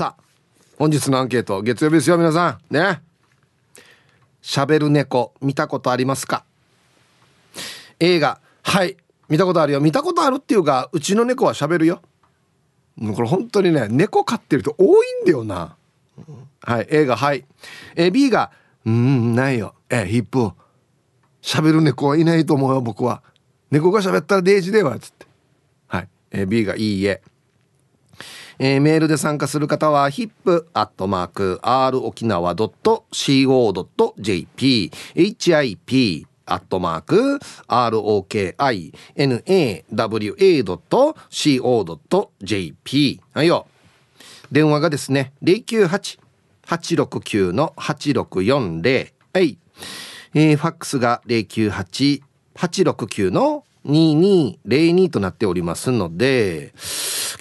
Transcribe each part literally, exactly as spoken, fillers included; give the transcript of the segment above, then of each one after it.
さあ本日のアンケート、月曜日ですよ皆さんね。喋る猫見たことありますか？映画、はい、見たことあるよ。見たことあるっていうか、うちの猫は喋るよ。もうこれ本当にね、猫飼ってる人多いんだよな。はい、A がはい、A、B がうーんないよ。え、ヒップ喋る猫はいないと思うよ。僕は猫が喋ったらデージではつって。はい、A、B がいいえ。えー、メールで参加する方は ヒップ アットマーク アール オキナワ ドット シーオー ドット ジェイピー ヒップ アットマーク アール オーケーアイ エヌ エー ダブリュー エー ドット シーオー ドット ジェイピー はいよ。電話がですね ゼロきゅうはち はちろくきゅう はちろくよんゼロ、はい、えー、ファックスが ゼロきゅうはち はちろくきゅう に に ゼロに となっておりますので、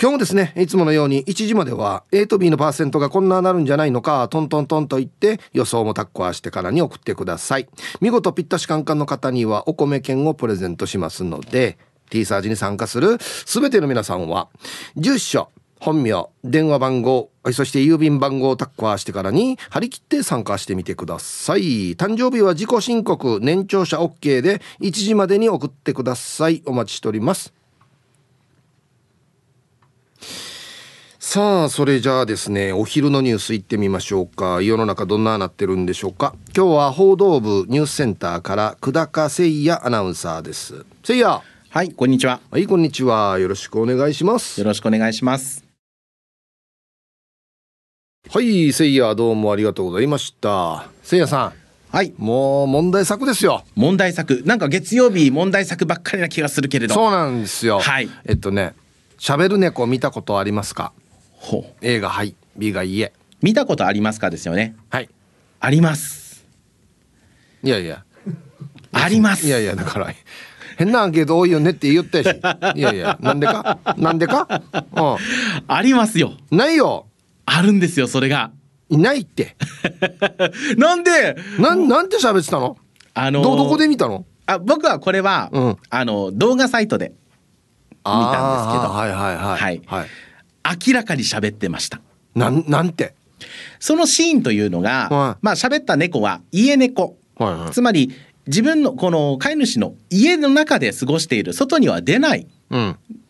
今日もですねいつものようにいちじまでは A と B のパーセントがこんななるんじゃないのかトントントンと言って予想もタッコアしてからに送ってください。見事ぴったしカンカンの方にはお米券をプレゼントしますので、 T サージに参加するすべての皆さんは住所、本名、電話番号、そして郵便番号をタッコアしてからに張り切って参加してみてください。誕生日は自己申告、年長者 OK でいちじまでに送ってください。お待ちしております。さあそれじゃあですね、お昼のニュース行ってみましょうか。世の中どんななってるんでしょうか。今日は報道部ニュースセンターから久高誠也アナウンサーです。誠也、はい、こんにちは。はい、こんにちは、よろしくお願いします。よろしくお願いします。はい、誠也どうもありがとうございました。誠也さん、はい、もう問題作ですよ。問題作、なんか月曜日問題作ばっかりな気がするけれど。そうなんですよ、はい、えっとね喋る猫見たことありますか？ほう、 A がはい、 B がいいえ。見たことありますかですよね。はい、あります。いやいやあります。いやいやだから変なアンケート多いよねって言ったしいやいやなんでかなんでか、うん、ありますよ。ないよ。あるんですよ。それがいないってなんで な, なんて喋ってたの、あのー、ど, どこで見たの？あ、僕はこれは、うん、あの動画サイトで見たんですけど、はいはいはい、はいはい、明らかに喋ってました。な ん, なんてそのシーンというのが、はい、まあ喋った猫は家猫、はいはい、つまり自分のこの飼い主の家の中で過ごしている、外には出ない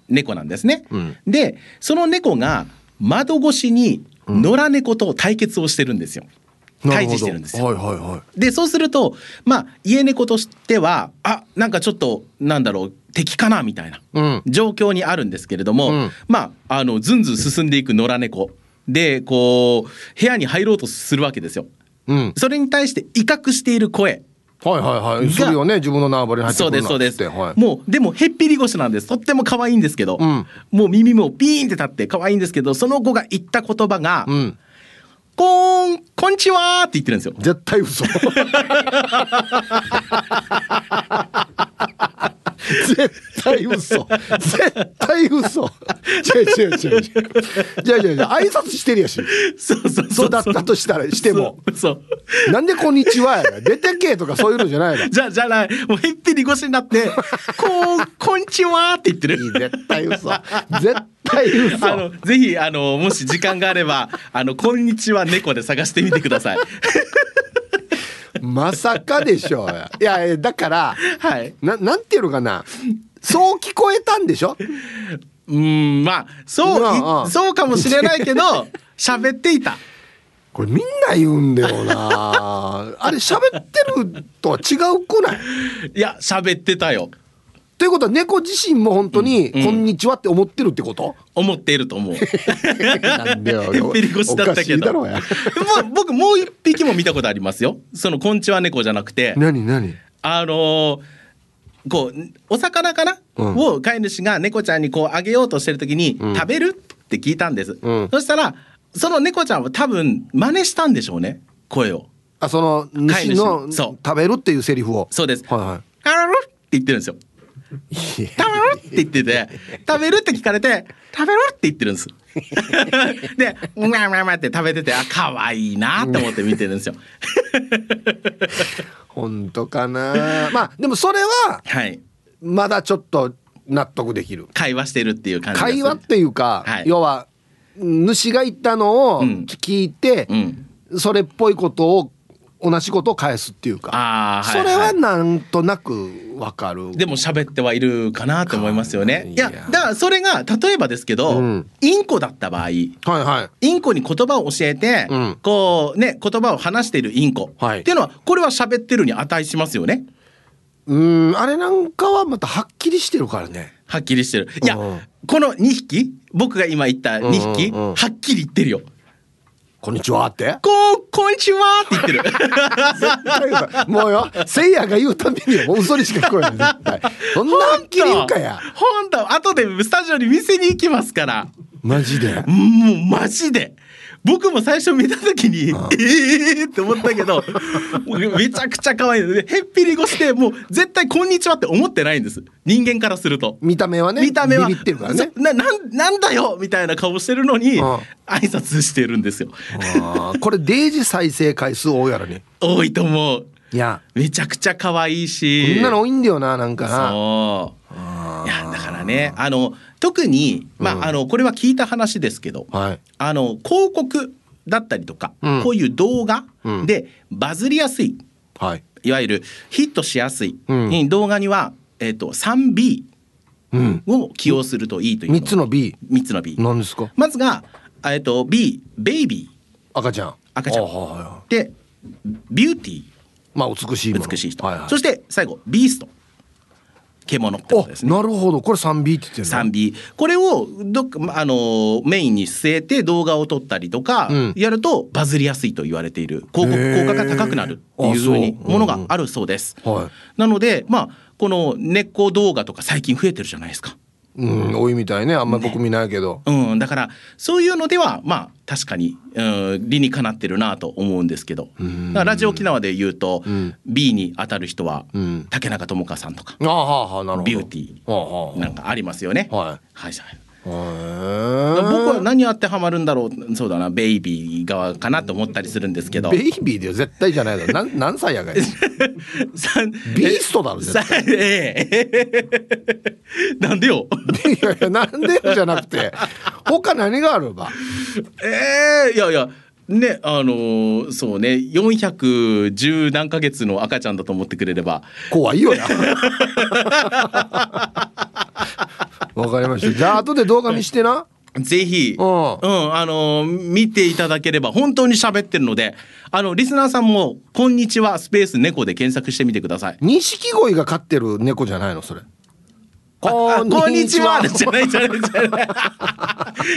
猫なんですね、うん、でその猫が窓越しに野良猫と対決をしてるんですよ。対峙してるんですよ、はいはいはい、でそうすると、まあ、家猫としてはあ、なんかちょっとなんだろう敵かなみたいな、うん、状況にあるんですけれども、うん、まあ、あのずんずん進んでいく野良猫でこう部屋に入ろうとするわけですよ、うん、それに対して威嚇している声、はいはいはい、それをね自分の縄張りに入ってくるなって。そうですそうです、はい、もうでもへっぴり腰なんです。とっても可愛いんですけど、うん、もう耳もピーンって立って可愛いんですけど、その子が言った言葉が、うん、こーんこんちはって言ってるんですよ。絶対嘘絶対嘘絶対嘘違う違う違う違う違う違う違う、挨拶してるやし。そうそうそうだったとしたらしても、そうそうなんでこんにちはやな、出てけとかそういうのじゃないのじゃじゃない、もうへっぴり腰になってこうこんちはって言ってる絶対嘘絶対嘘あのぜひあのもし時間があればあのこんにちは猫で探してみてくださいまさかでしょう。いやだから、はい、な, なんていうのかな、そう聞こえたんでしょうーん、まあそう、うんうん、そうかもしれないけど喋っていた。これみんな言うんだよなあれ喋ってるとは違うくない？いや喋ってたよ。ということは猫自身も本当にこんにちはって思ってるってこと？うんうん、思っていると思う。なんでよ。ヘッピリ腰だったけど。もう僕もう一匹も見たことありますよ。そのこんちは猫じゃなくて。何何？あのー、こうお魚かな、うん、を飼い主が猫ちゃんにこうあげようとしてるときに、うん、食べるって聞いたんです。うん、そしたらその猫ちゃんは多分真似したんでしょうね、声を。あ、その主の食べるっていうセリフを。そうです。はいはい。カラルって言ってるんですよ。食べるって言ってて、食べるって聞かれて食べるって言ってるんですでうまうまうまって食べてて、あ可愛いなと思って見てるんですよ本当かな。まあでもそれは、はい、まだちょっと納得できる。会話してるっていう感じです、ね、会話っていうか、はい、要は主が言ったのを聞いて、うんうん、それっぽいことを同じことを返すっていうか、あ、はいはい、それはなんとなくわかる。でも喋ってはいるかなと思いますよね。いや、だからそれが例えばですけど、うん、インコだった場合、はいはい、インコに言葉を教えて、うん、こうね言葉を話しているインコ、はい、っていうのはこれは喋ってるに値しますよね。うん、あれなんかはまたはっきりしてるからね。はっきりしてる。いや、うん、このにひき、僕が今言ったにひき、うんうんうん、はっきり言ってるよ。こんにちはってこうこんにちはって言ってるもうよせいやが言うたびにもう嘘にしか聞こえない絶対そんなはっきり言うかやほんと後でスタジオに見せに行きますからマジでもうマジで僕も最初見た時にああえーって思ったけどめちゃくちゃ可愛いのでへっぴり腰でもう絶対こんにちはって思ってないんです人間からすると見た目はね見た目はビビってるからね な, な, なんだよみたいな顔してるのにああ挨拶してるんですよああこれデイジ再生回数多いやろね多いと思ういやめちゃくちゃ可愛いしこんなの多いんだよななんかなそうあいやだからねあの特に、まあうん、あのこれは聞いた話ですけど、はい、あの広告だったりとか、うん、こういう動画でバズりやすい、うん、いわゆるヒットしやすい、うん、動画には、えーと、スリービー を起用するといいという、うん、みっつの B みっつの B 何ですかまずが、えーと、B ベイビー赤ちゃん赤ちゃん、はい、でビューティー、まあ、美しいもの美しい人、はいはい、そして最後ビースト獣ってことですね、なるほどこれ スリービー って言ってる スリービー これをどっあのメインに据えて動画を撮ったりとかやるとバズりやすいと言われている広告効果が高くなるっていう風にものがあるそうです、うんうん、なので、まあ、この根っこ動画とか最近増えてるじゃないですか、うん、多いみたいねあんま僕見ないけど、ねうん、だからそういうのではまあ確かに、うん、理にかなってるなと思うんですけどだからラジオ沖縄で言うと、うん、B に当たる人は、うん、竹中智香さんとかあーはーはーなるほどビューティーはーはーなんかありますよね、はいはい、僕は何当てはまるんだろうそうだなベイビー側かなと思ったりするんですけどベイビーだよ絶対じゃないだろな何歳やがいビーストだろ絶対なんでよいやいやなんでよじゃなくて他何があるばえー、いやいやねあのー、そうねよんひゃくじゅう何ヶ月の赤ちゃんだと思ってくれれば怖いよなわかりましたじゃあ後で動画見してなぜひ、うんあのー、見ていただければ本当に喋ってるのであのリスナーさんもこんにちはスペース猫で検索してみてください錦鯉が飼ってる猫じゃないのそれこんにちはじゃないじゃないじゃない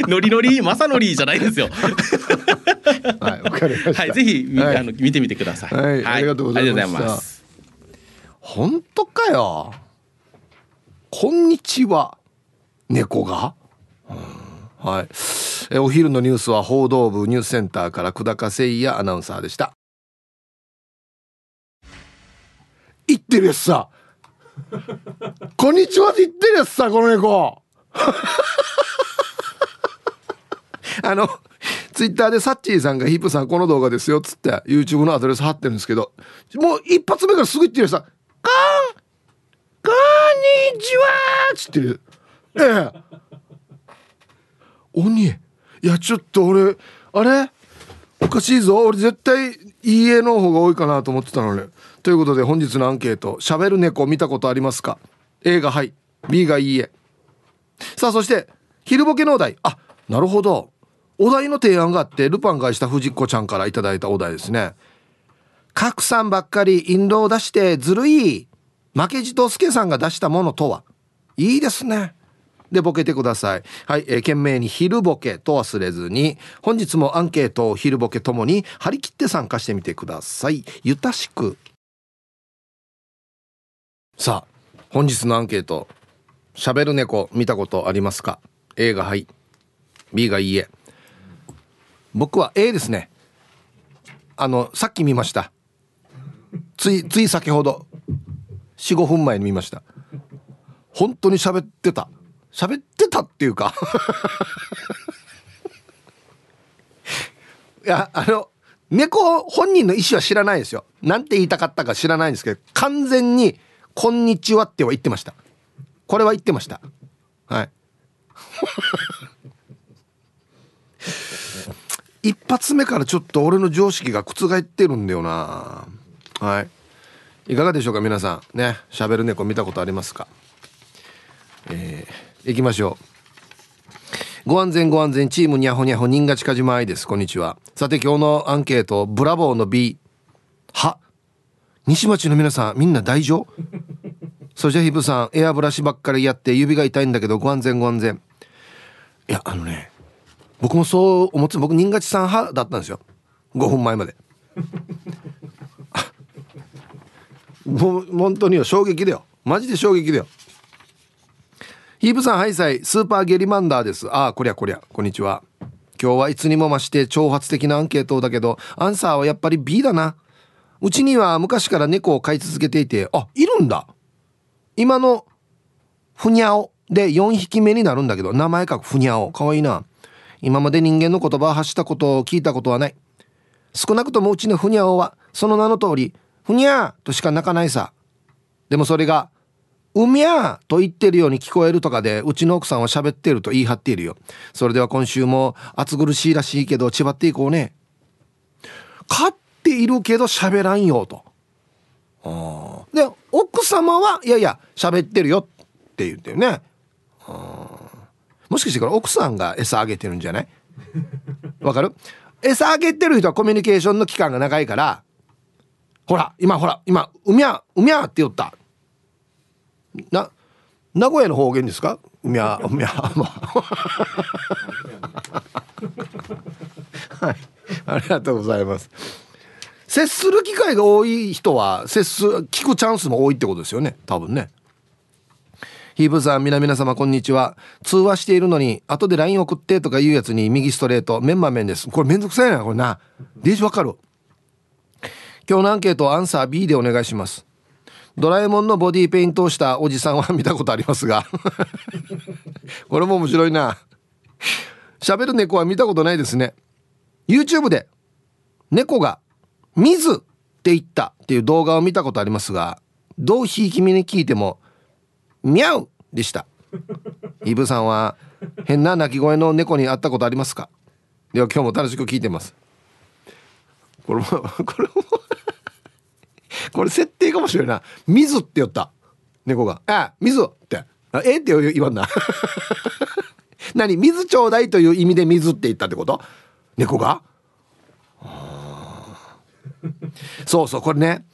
ノリノリマサノリじゃないですよはいわかりました、はい、ぜひ、はい、あの見てみてください、はいはい、ありがとうございます本当かよこんにちは猫が、うんはい、えお昼のニュースは報道部ニュースセンターから久高誠也アナウンサーでした。言ってるやつさこんにちはって言ってるやつさこの猫あのツイッターでサッチーさんがヒップさんこの動画ですよっつって YouTube のアドレス貼ってるんですけどもう一発目からすぐ言ってるやつさこんこんにちはっつってるええ、鬼いやちょっと俺あれおかしいぞ俺絶対いいえの方が多いかなと思ってたのねということで本日のアンケート喋る猫見たことありますか A がはい B がいいえさあそして昼ボケのお題あなるほどお題の提案があってルパン返した藤子ちゃんからいただいたお題ですね角さんばっかり引導を出してずるい負けじとすけさんが出したものとはいいですねでボケてください、はいえー、懸命に昼ボケと忘れずに本日もアンケート昼ボケともに張り切って参加してみてくださいゆたしくさあ本日のアンケート喋る猫見たことありますか A がはい B がいいえ僕は A ですねあのさっき見ましたついつい先ほど よん,ご 分前に見ました本当に喋ってた喋ってたっていうかいやあの猫本人の意思は知らないですよなんて言いたかったか知らないんですけど完全にこんにちはっては言ってましたこれは言ってましたはい一発目からちょっと俺の常識が覆ってるんだよな。はい、いかがでしょうか皆さんね。喋る猫見たことありますか？えー、いきましょう。ご安全ご安全、チームにゃほにゃほ人が近島愛です。こんにちは。さて今日のアンケート、ブラボーの B は西町の皆さんみんな大丈夫？そしてヒブさん、エアブラシばっかりやって指が痛いんだけどご安全ご安全。いやあのね、僕もそう思って、僕人勝さん派だったんですよごふんまえまで。もう本当によ、衝撃だよ、マジで衝撃だよ。ヒープさんハイサイ、スーパーゲリマンダーです。ああこりゃこりゃ、こんにちは。今日はいつにも増して挑発的なアンケートだけどアンサーはやっぱり B だな。うちには昔から猫を飼い続けていて、あ、いるんだ。今のふにゃおでよんひきめになるんだけど、名前書くふにゃお、かわいいな。今まで人間の言葉を発したことを聞いたことはない。少なくともうちのふにゃおはその名の通りふにゃーとしか鳴かないさ。でもそれがうみゃーと言ってるように聞こえるとかで、うちの奥さんは喋ってると言い張っているよ。それでは今週も暑苦しいらしいけど縛っていこうね。飼っているけど喋らんよと。あで奥様はいやいや喋ってるよって言ってるね。あもしかしてこれ奥さんが餌あげてるんじゃない？わかる？餌あげてる人はコミュニケーションの期間が長いから、ほら今ほら今うみゃうみゃって言ったな。名古屋の方言ですか？うみゃうみゃはい、ありがとうございます。接する機会が多い人は接す聞くチャンスも多いってことですよね、多分ね。ヒーブさん、みなみな様こんにちは。通話しているのに後で ライン 送ってとか言うやつに右ストレート、メンマメンです。これめんどくさいなこれな。デージわかる。今日のアンケートアンサー B でお願いします。ドラえもんのボディペイントをしたおじさんは見たことありますがこれも面白いな。喋る猫は見たことないですね。 YouTube で猫が水って言ったっていう動画を見たことありますが、どうひいき目に聞いてもミャウでした。イブさんは変な鳴き声の猫に会ったことありますか？では今日も楽しく聞いてます。これもこれもこれ設定かもしれないな。水って言った猫が、あ、水ってあえって言わんな何、水ちょうだいという意味で水って言ったってこと猫が。そうそう、これね、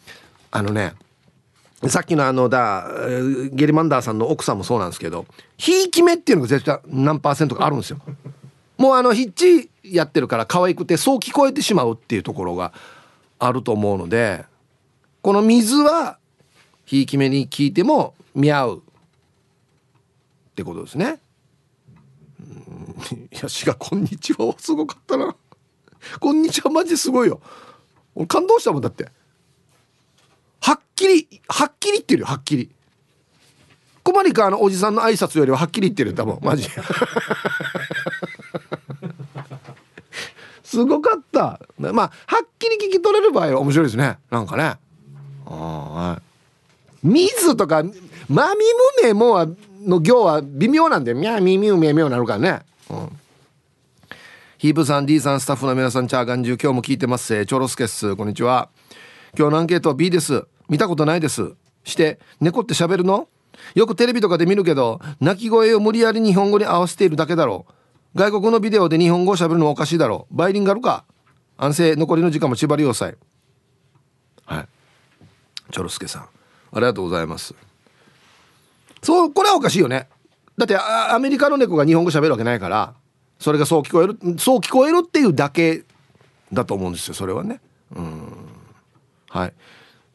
あのね、さっきのあのだゲリマンダーさんの奥さんもそうなんですけど、ひいき目っていうのが絶対何パーセントかあるんですよ。もうあのヒッチやってるから可愛くてそう聞こえてしまうっていうところがあると思うので、この水はひいき目に聞いても見合うってことですね。いやしがこんにちはすごかったなこんにちはマジすごいよ、俺感動したもんだって。はっきりはっきり言ってるよ、はっきり。コマリカのおじさんの挨拶よりははっきり言ってるよ多分マジすごかった。まあはっきり聞き取れる場合は面白いですね、なんかね。あ、はい、水とかまみむめもの行は微妙なんで、みゃみみうめみょうなるからね、うん、ヒープさん D さんスタッフの皆さん、チャーガンジュ今日も聞いてます。チョロスケっす、こんにちは。今日のアンケートは B です。見たことないです。して猫って喋るの？よくテレビとかで見るけど鳴き声を無理やり日本語に合わせているだけだろう。外国のビデオで日本語を喋るのはおかしいだろう。バイリンガルか。安静、残りの時間も縛り要塞。はい、チョロスケさんありがとうございます。そう、これはおかしいよね。だってアメリカの猫が日本語喋るわけないから、それがそう聞こえるそう聞こえるっていうだけだと思うんですよ、それはね。うん、はい、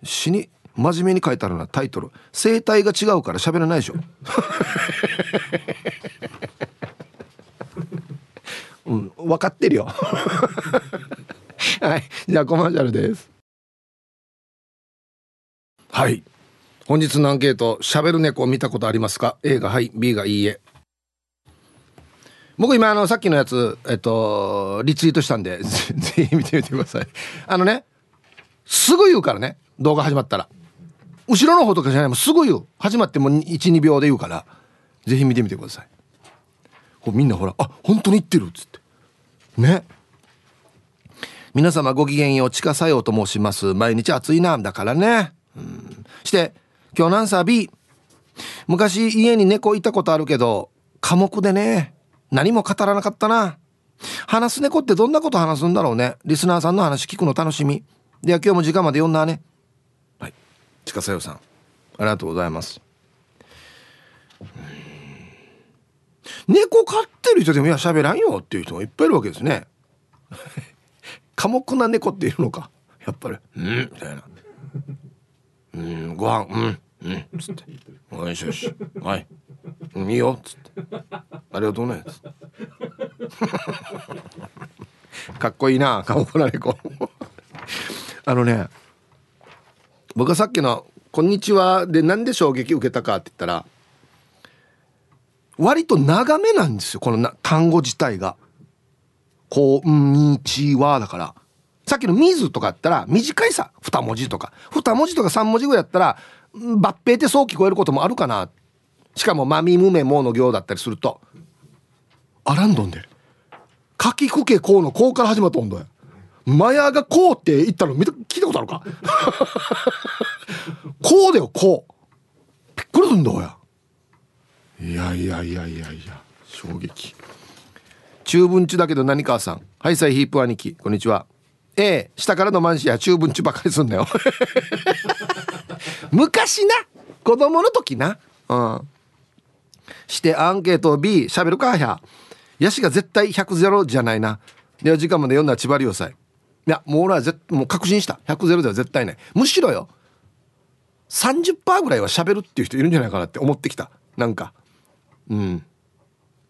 死に真面目に書いてあるのはタイトル、声帯が違うから喋らないでしょ、うん、分かってるよはい、じゃあコマーシャルです。はい、本日のアンケート、喋る猫を見たことありますか？ A がはい、 B がいいえ。僕今あのさっきのやつ、えっと、リツイートしたんでぜひ見てみてください。あのね、すぐ言うからね、動画始まったら後ろの方とかじゃない、もうすぐ言う、始まっても いちにびょうで言うから、ぜひ見てみてください。みんなほら、あ、本当に言ってるっつってね。皆様ごきげんよう、ちかさようと申します。毎日暑いな、だからね。うんして今日なんさ B、 昔家に猫いたことあるけど寡黙でね、何も語らなかったな。話す猫ってどんなこと話すんだろうね。リスナーさんの話聞くの楽しみで、は今日も時間まで読んだね。はい、ちかさようさん、ありがとうございます。猫飼ってる人でもいや喋らんよっていう人もいっぱいいるわけですね。寡黙な猫っているのか、やっぱり。うんみたいな、うん、ご飯、うんうんつって、おいしよし、はい、うん、いいよつって、ありがとうねつって。かっこいいな、寡黙な猫。あのね、僕はさっきのこんにちはでなんで衝撃受けたかって言ったら、割と長めなんですよ、このな単語自体が。こんにちはだから、さっきの水とかだったら短いさ、に文字とかに文字とかさん文字ぐらいだったら抜兵ってそう聞こえることもあるかな。しかもまみむめもの行だったりすると、アランドンでかきくけこうのこうから始まった音だ。マヤがこうって言ったの見た、聞いたことあるか。こうだよ、こう、びっくりすんだよ。いやいやいやいやいや、衝撃。中文中だけど何川さん、はいさいヒープ兄貴、こんにちは。ええ、下からのマンシや中文中ばかりすんだよ。昔な、子供の時な、うん。してアンケート B、 しゃべるかや。ヤシが絶対ひゃくゼロじゃないな。では時間まで読んだ千葉良斎。いやもう俺はぜもう確信した。ひゃくゼロでは絶対ない。むしろよ、 さんじゅっパーセント ぐらいはしゃべるっていう人いるんじゃないかなって思ってきた。なんか。うん、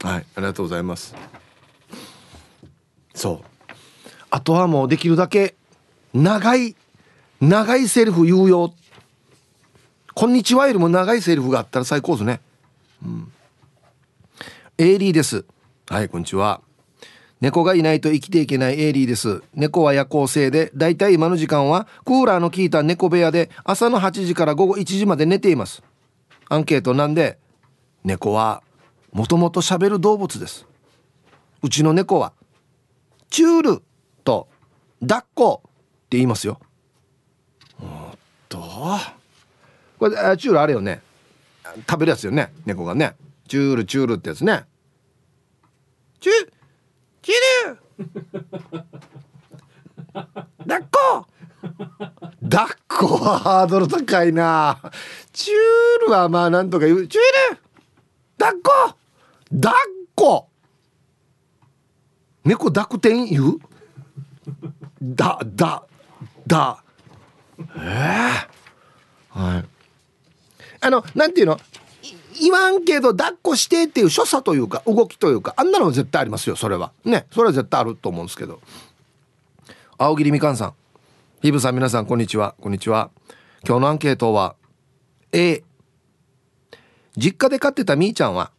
はい、ありがとうございます。そう、あとはもうできるだけ長い長いセリフ言うよ。こんにちはよりも長いセリフがあったら最高ですね、うん、エイリーです。はい、こんにちは。猫がいないと生きていけないエイリーです。猫は夜行性で、だいたい今の時間はクーラーの効いた猫部屋で朝のはちじから午後いちじまで寝ています。アンケートなんで、猫はもともと喋る動物です。うちの猫はチュールと抱っこって言いますよ。おっと、これチュールあれよね、食べるやつよね、猫がね。チュールチュールってやつね。チュチュル抱っこ抱っこはハードル高いな。チュールはまあなんとか言う。チュール抱っこ抱っこ、猫濁点言うだだだ、えー、はい、あのなんていうの、言わんけど抱っこしてっていう所作というか動きというか、あんなの絶対ありますよ。それはね、それは絶対あると思うんですけど。青桐みかんさん、ひぶさん、皆さんこんにちは。こんにちは。今日のアンケートは A、実家で飼ってたみーちゃんは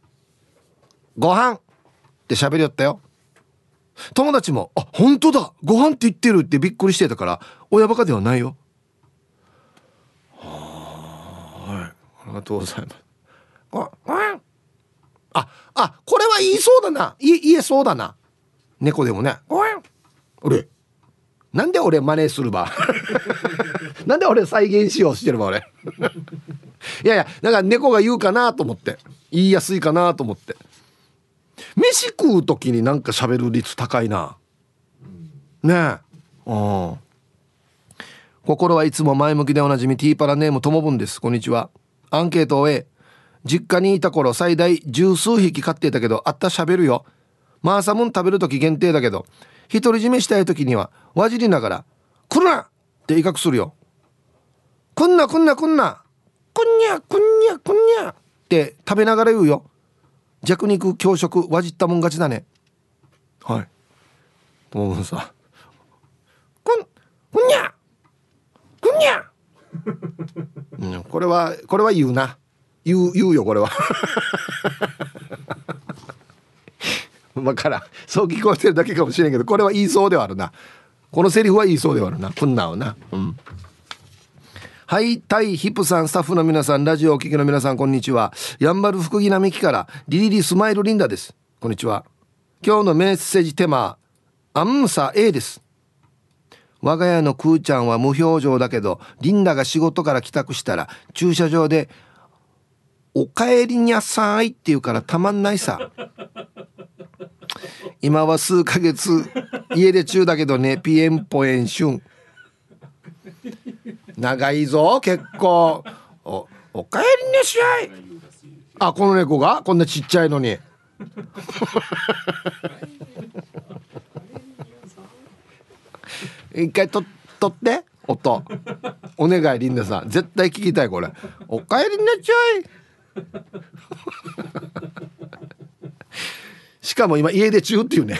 ご飯って喋りよったよ。友達もあ、本当だご飯って言ってるってびっくりしてたから、親バカではないよ。はい、ありがとうございます。あああ、これは言いそうだな、言えそうだな、猫でもね。ご飯俺なんで俺真似するば。なんで俺再現しようしてるば俺。いやいや、なんか猫が言うかなと思って、言いやすいかなと思って。飯食う時になんか喋る率高いなねえ、うん、心はいつも前向きでおなじみティーパラネームともぶんです。こんにちは。アンケートを A、 実家にいた頃最大十数匹飼っていたけど、あった喋るよ。マーサムン食べる時限定だけど、独り占めしたい時にはわじりながら来るなって威嚇するよ。来んな来んな来んな、こんにゃこんにゃこんにゃって食べながら言うよ。弱肉強食、わじったもん勝ちだね。はい、ともぶんさん、こんこんにゃこんにゃ。うん、これはこれは言うな、言う言うよこれは。だからそう聞こえてるだけかもしれんけど、これは言いそうではあるな。このセリフは言いそうではあるな、こんなをな。うん、はい、タイヒップさん、スタッフの皆さん、ラジオお聞きの皆さん、こんにちは。やんばる福木並木からリリリスマイルリンダです。こんにちは。今日のメッセージテーマ、アンサー A です。我が家のクーちゃんは無表情だけど、リンダが仕事から帰宅したら駐車場でおかえりにゃさーいって言うからたまんないさ。今は数ヶ月家で中だけどね、ピエンポエンシュン。長いぞ結構。 お, おかえりにゃしゃい。あ、この猫がこんなちっちゃいのに。一回と撮って音お願い、リンダさん絶対聞きたいこれ。おかえりにゃしゃい。しかも今家出中っていうね。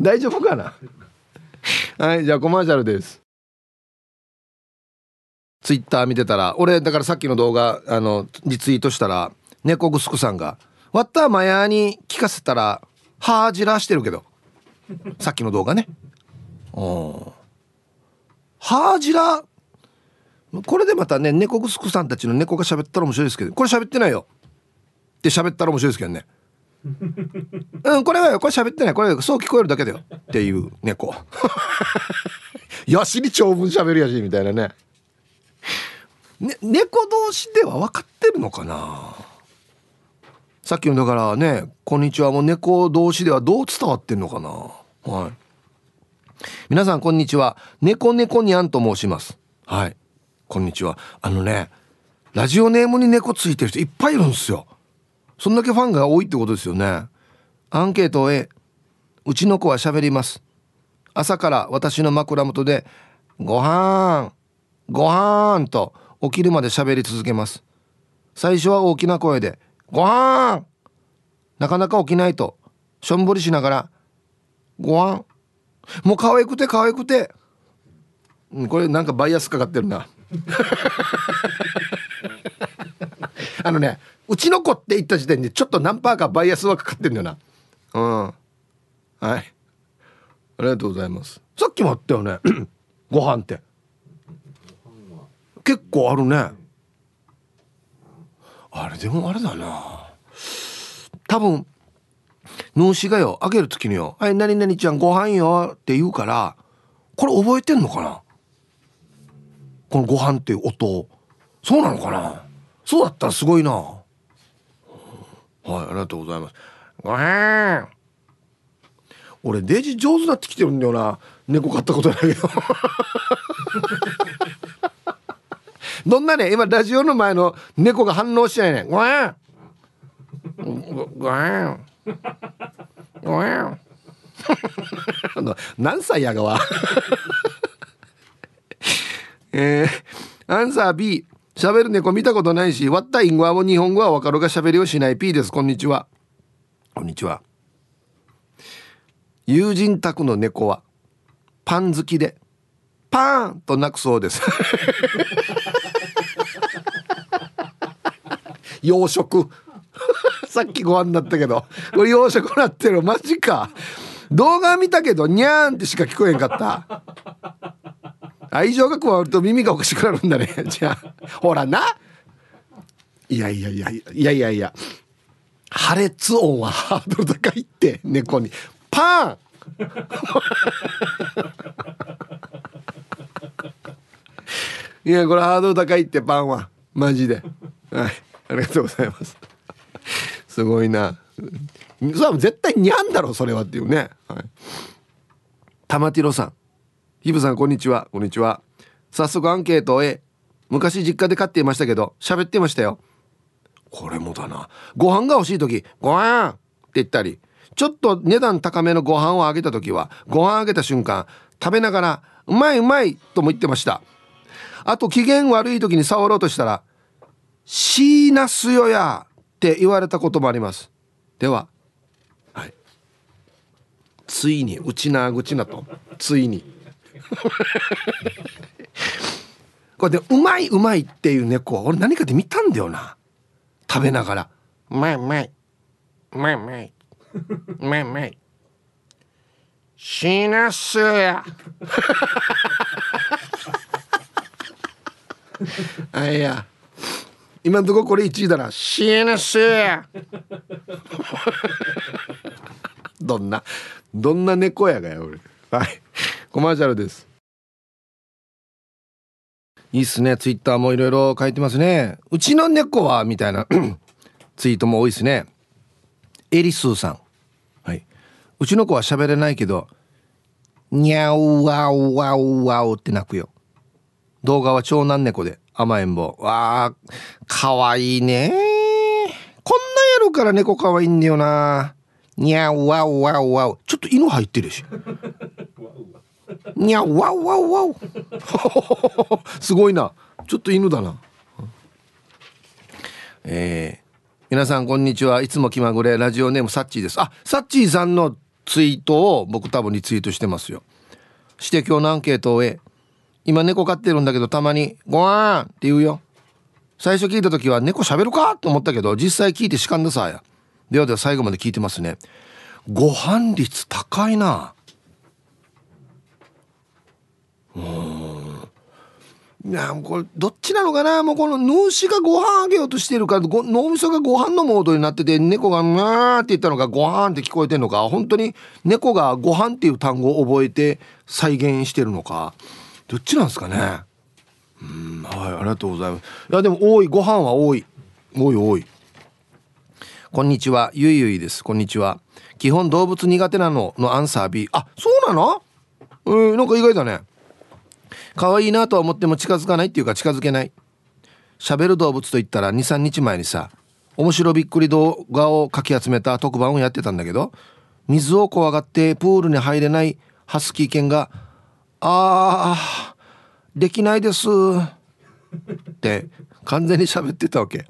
大丈夫かな。はい、じゃあコマーシャルです。ツイッター見てたら、俺だからさっきの動画あのリツイートしたら、猫グスクさんがわったマヤに聞かせたらはーじらしてるけど、さっきの動画ね。おはーじら、これでまたね、猫グスクさんたちの猫が喋ったら面白いですけど、これ喋ってないよって喋ったら面白いですけどね。うん、これはよ、これ喋ってない、これそう聞こえるだけだよっていう猫。やしに長文喋るやしみたいなね。ね、猫同士では分かってるのかな。さっきのだからね、こんにちはも猫同士ではどう伝わってるのかな。はい、皆さんこんにちは、猫猫にゃんと申します。はい、こんにちは。あのね、ラジオネームに猫ついてる人いっぱいいるんですよ。そんだけファンが多いってことですよね。アンケート A、 うちの子は喋ります。朝から私の枕元でごはんごはんと起きるまで喋り続けます。最初は大きな声でごはん、なかなか起きないとしょんぼりしながらごはん、もう可愛くて可愛くて、これなんかバイアスかかってるな。あのね、うちの子って言った時点でちょっと何パーかバイアスはかかってるんだよな。うん、はい、ありがとうございます。さっきもあったよね。ご飯って結構あるね。あれでもあれだな、多分脳死がよ、あげる時によ、はい、何々ちゃんご飯よって言うから、これ覚えてんのかな、このご飯っていう音。そうなのかな。そうだったらすごいな。はい、ありがとうございます。ごはん、俺デージ上手になってきてるんだよな。猫飼ったことないけど。どんなね、今ラジオの前の猫が反応しないね。ごはんごはんごはん。何歳やがわ。えー、アンサー B、 喋る猫見たことないし、割ったインゴアも日本語は分かるが喋りをしない P です。こんにちは。こんにちは。友人宅の猫はパン好きでパーンと鳴くそうです。洋食。さっきご飯だったけど、これ洋食なってる。マジか。動画見たけどニャーンってしか聞こえんかった。愛情が加わると耳がおかしくなるんだね。じゃあほらな。いやいやいやいやいやいや、破裂音はハードル高いって。猫にパン。いや、これハードル高いってパンはマジで。はい、ありがとうございます。すごいな。それは絶対にゃんだろそれはっていうね。はい、玉ティロさん、ヒブさんこんにちは。こんにちは。早速アンケート A、 昔実家で飼っていましたけど喋ってましたよ。これもだな。ご飯が欲しい時ご飯って言ったり、ちょっと値段高めのご飯をあげた時はご飯あげた瞬間食べながらうまいうまいとも言ってました。あと機嫌悪い時に触ろうとしたらシーナスよやって言われたこともあります。では、はい、ついにうちなぐちなと、ついに。これでうまいうまいっていう猫は俺何かで見たんだよな。食べながらうまいうまいうまいうまいうまいうまい死なすや。あ、いや今のところこれいちいだな。死なすや。どんなどんな猫やがや俺。はい、コマーシャルです。いいっすね。ツイッターもいろいろ書いてますね。うちの猫はみたいなツイートも多いですね。エリスーさん、はい、うちの子は喋れないけどにゃうわうわうわうって鳴くよ。動画は長男猫で甘えん坊。わーかわいいね。こんなやろから猫かわいいんだよな。にゃうわうわうわう、ちょっと犬入ってるしにゃうわうわうわうすごいな、ちょっと犬だな。えー皆さんこんにちは、いつも気まぐれ、ラジオネームサッチーです。あ、サッチーさんのツイートを僕多分リツイートしてますよ。して今日のアンケートを終え、今猫飼ってるんだけどたまにごわーんって言うよ。最初聞いた時は猫喋るかと思ったけど、実際聞いてしかんださや。ではでは最後まで聞いてますね。ご飯率高いな。うーん、いやこれどっちなのかな。もうこの主がご飯あげようとしてるから脳みそがご飯のモードになってて、猫がうわーって言ったのがご飯って聞こえてるのか、本当に猫がご飯っていう単語を覚えて再現してるのか、どっちなんですかね。うーん、はい、ありがとうございます。いやでも多い、ご飯は多い多い多い。こんにちは、ゆいゆいです。こんにちは。基本動物苦手なののアンサー B。 あ、そうなの、えー、なんか意外だね。可愛いなとは思っても近づかないっていうか近づけない。喋る動物といったら に,さん 日前にさ、面白びっくり動画をかき集めた特番をやってたんだけど、水を怖がってプールに入れないハスキー犬があーできないですって完全に喋ってたわけ。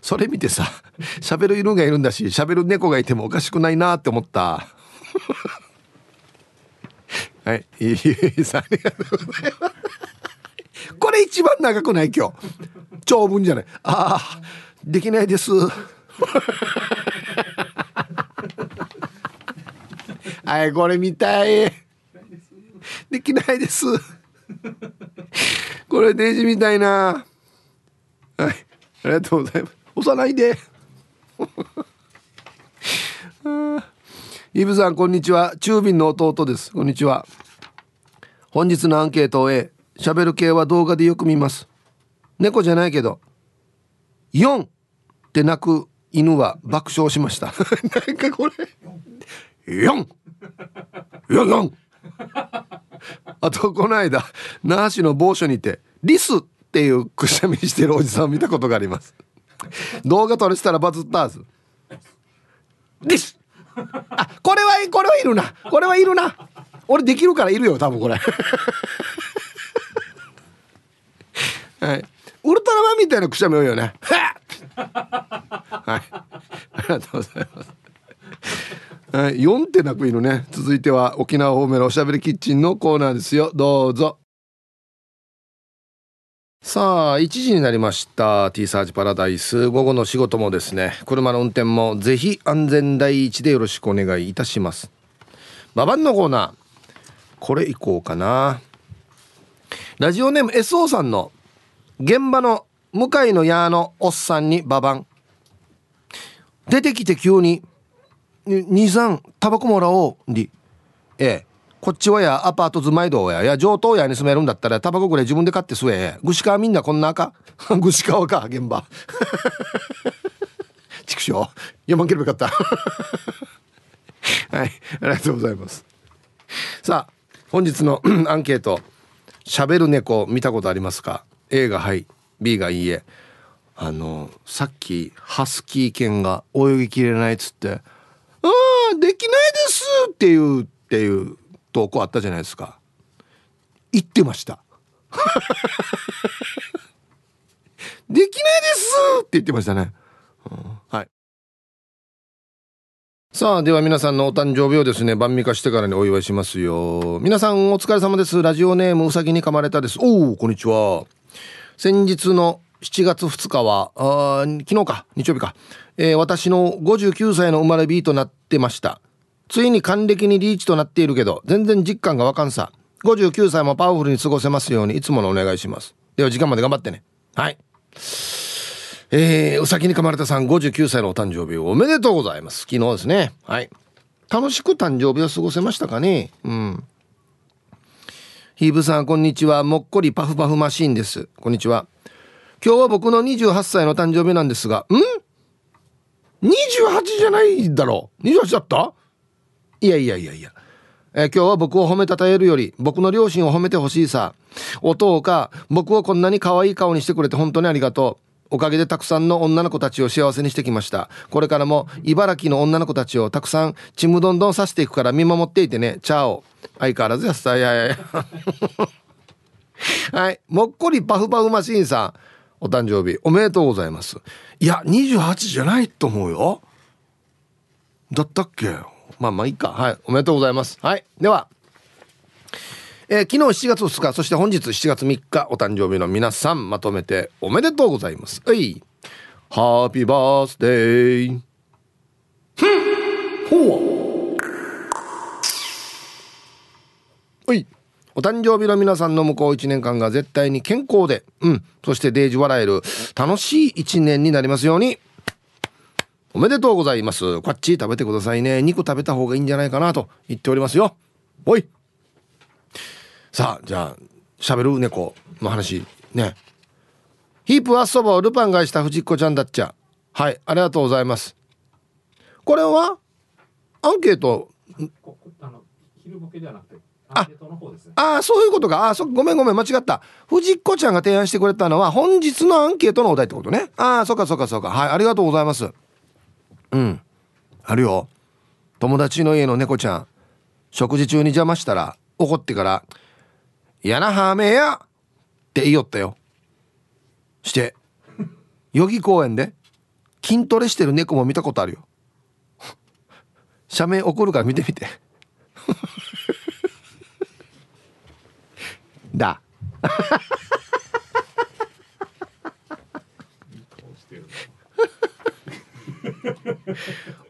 それ見てさ、喋る犬がいるんだし喋る猫がいてもおかしくないなって思ったはい、ゆいゆいさんありがとうございますこれ一番長くない今日長文じゃない。ああできないですはい、これ見たい。できないですこれデジみたいな。はい、ありがとうございます。押さないであ、イブさんこんにちは、中瓶の弟です。こんにちは。本日のアンケートを終え、喋る系は動画でよく見ます。猫じゃないけどよんって鳴く犬は爆笑しましたなんかこれよん よん あとこの間那覇市の某所にてリスっていうくしゃみしてるおじさんを見たことがあります動画撮れてたらバズったはず。リス、あ、これはこれはいるな、これはいるな、俺できるからいるよ多分これはい、ウルトラマンみたいなくしゃみ多いよねはい、ありがとうございます、はい、よんって鳴く犬ね。続いては沖縄方面のおしゃべりキッチンのコーナーですよ、どうぞ。さあいちじになりました。 T サージパラダイス、午後の仕事もですね、車の運転もぜひ安全第一でよろしくお願いいたします。ババンのコーナー、これいこうかな。ラジオネーム エスオー さんの現場の向かいのヤーのおっさんにババン。出てきて急に兄さんタバコもらおうり、ええこっちはやアパート住まいどうや、いや上等やに住めるんだったらタバコぐらい自分で買って吸え。ぐしかわみんなこんな赤ぐしかわか現場ちくしょう読まんければよかったはい、ありがとうございます。さあ本日のアンケート、喋る猫見たことありますか。 A がはい、 B がいいえ。あのさっきハスキー犬が泳ぎきれないっつってあーできないですっていうっていう投稿あったじゃないですか。言ってましたできないですって言ってましたね、うん、はい。さあでは皆さんのお誕生日をですね晩御飯してからにお祝いしますよ。皆さんお疲れ様です。ラジオネームうさぎに噛まれたです。おーこんにちは。先日のしちがつふつかはあ昨日か日曜日か、えー、私のごじゅうきゅうさいの生まれ日となってました。ついに還暦にリーチとなっているけど全然実感がわかんさ。ごじゅうきゅうさいもパワフルに過ごせますようにいつものお願いします。では時間まで頑張ってね。はい、えー、うさぎに噛まれたさんごじゅうきゅうさいのお誕生日おめでとうございます。昨日ですね、はい、楽しく誕生日を過ごせましたかね。うん、ヒーブさん、こんにちは。もっこりパフパフマシーンです。こんにちは。今日は僕のにじゅうはっさいの誕生日なんですが、んにじゅうはちじゃないだろう。にじゅうはちだった？いやいやいやいや、えー、今日は僕を褒めたたえるより僕の両親を褒めてほしいさ。お父か、僕をこんなに可愛い顔にしてくれて本当にありがとう。おかげでたくさんの女の子たちを幸せにしてきました。これからも茨城の女の子たちをたくさんちむどんどんさしていくから見守っていてね。チャオ。相変わらずやさい。やいやはい、もっこりパフパフマシーンさん、お誕生日おめでとうございます。いやにじゅうはちじゃないと思うよ。だったっけ。まあまあいいか。はい、おめでとうございます。はい、では、えー、昨日しちがつふつか、そして本日しちがつみっかお誕生日の皆さん、まとめておめでとうございます。はい、ハッピーバースデー。ふんほうはい、お誕生日の皆さんの向こういちねんかんが絶対に健康で、うん、そしてデージ笑える楽しいいちねんになりますように。おめでとうございます。こっち食べてくださいね。肉食べた方がいいんじゃないかなと言っておりますよ。おい、さあ、じゃあ喋る猫の話ね。ヒープはそばをルパンがした藤っ子ちゃんだっちゃ。はい、ありがとうございます。これはアンケート、あの昼ボケではなくてアンケートの方ですね。ああ、そういうことか。あ、そごめんごめん、間違った。藤っ子ちゃんが提案してくれたのは本日のアンケートのお題ってことね。ああ、そうかそうかそうか。はい、ありがとうございます。うん、あるよ。友達の家の猫ちゃん、食事中に邪魔したら怒ってからやなはめやって言いよったよ。して代々木公園で筋トレしてる猫も見たことあるよ。写メ送るから見てみてだ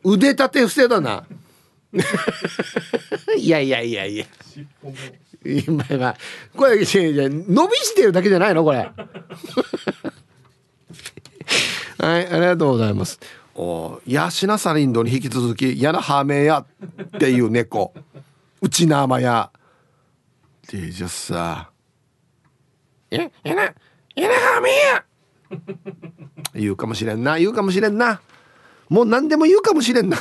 腕立て伏せだな。いやいやいやいや、今はこれ伸びしてるだけじゃないのこれはい、ありがとうございます。おヤシナサリンドに引き続きヤナハメヤっていう猫、うちなまやでじゃさヤナハメヤ言うかもしれんな、言うかもしれんな、もう何でも言うかもしれんな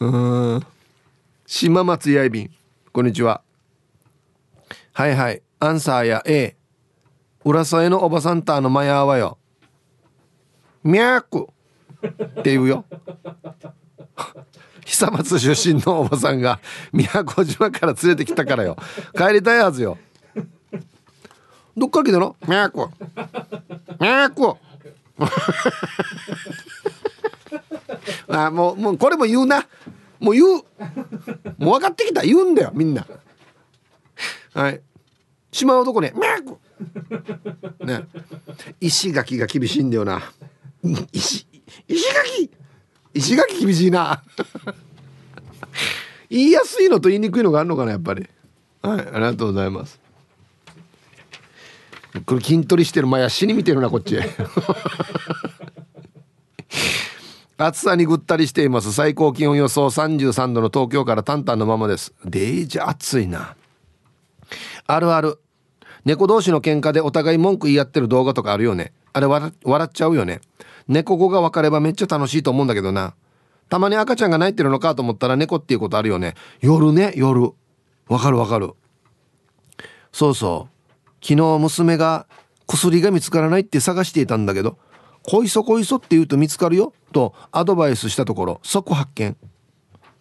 うん、島松やいびん、こんにちは。はいはい、アンサーや A 浦添のおばさんたのマヤーはよミャークって言うよ久松出身のおばさんが宮古島から連れてきたからよ、帰りたいはずよ。どっから来たの？ミャークミャークあ、もうもうこれも言うな、もう言う、もう分かってきた、言うんだよみんな。はい、島男ね、ミャークね、石垣が厳しいんだよな。石石垣石垣厳しいな言いやすいのと言いにくいのがあるのかなやっぱり。はい、ありがとうございます。これ筋トレしてる前足に見てるなこっち暑さにぐったりしています。最高気温予想さんじゅうさんどの東京からタンタンのままです。デージ暑いな。あるある、猫同士の喧嘩でお互い文句言い合ってる動画とかあるよね。あれ 笑, 笑っちゃうよね。猫語が分かればめっちゃ楽しいと思うんだけどな。たまに赤ちゃんが泣いてるのかと思ったら猫っていうことあるよね。夜ね、夜わかるわかる。そうそう、昨日娘が薬が見つからないって探していたんだけど、こいそこいそって言うと見つかるよとアドバイスしたところ即発見。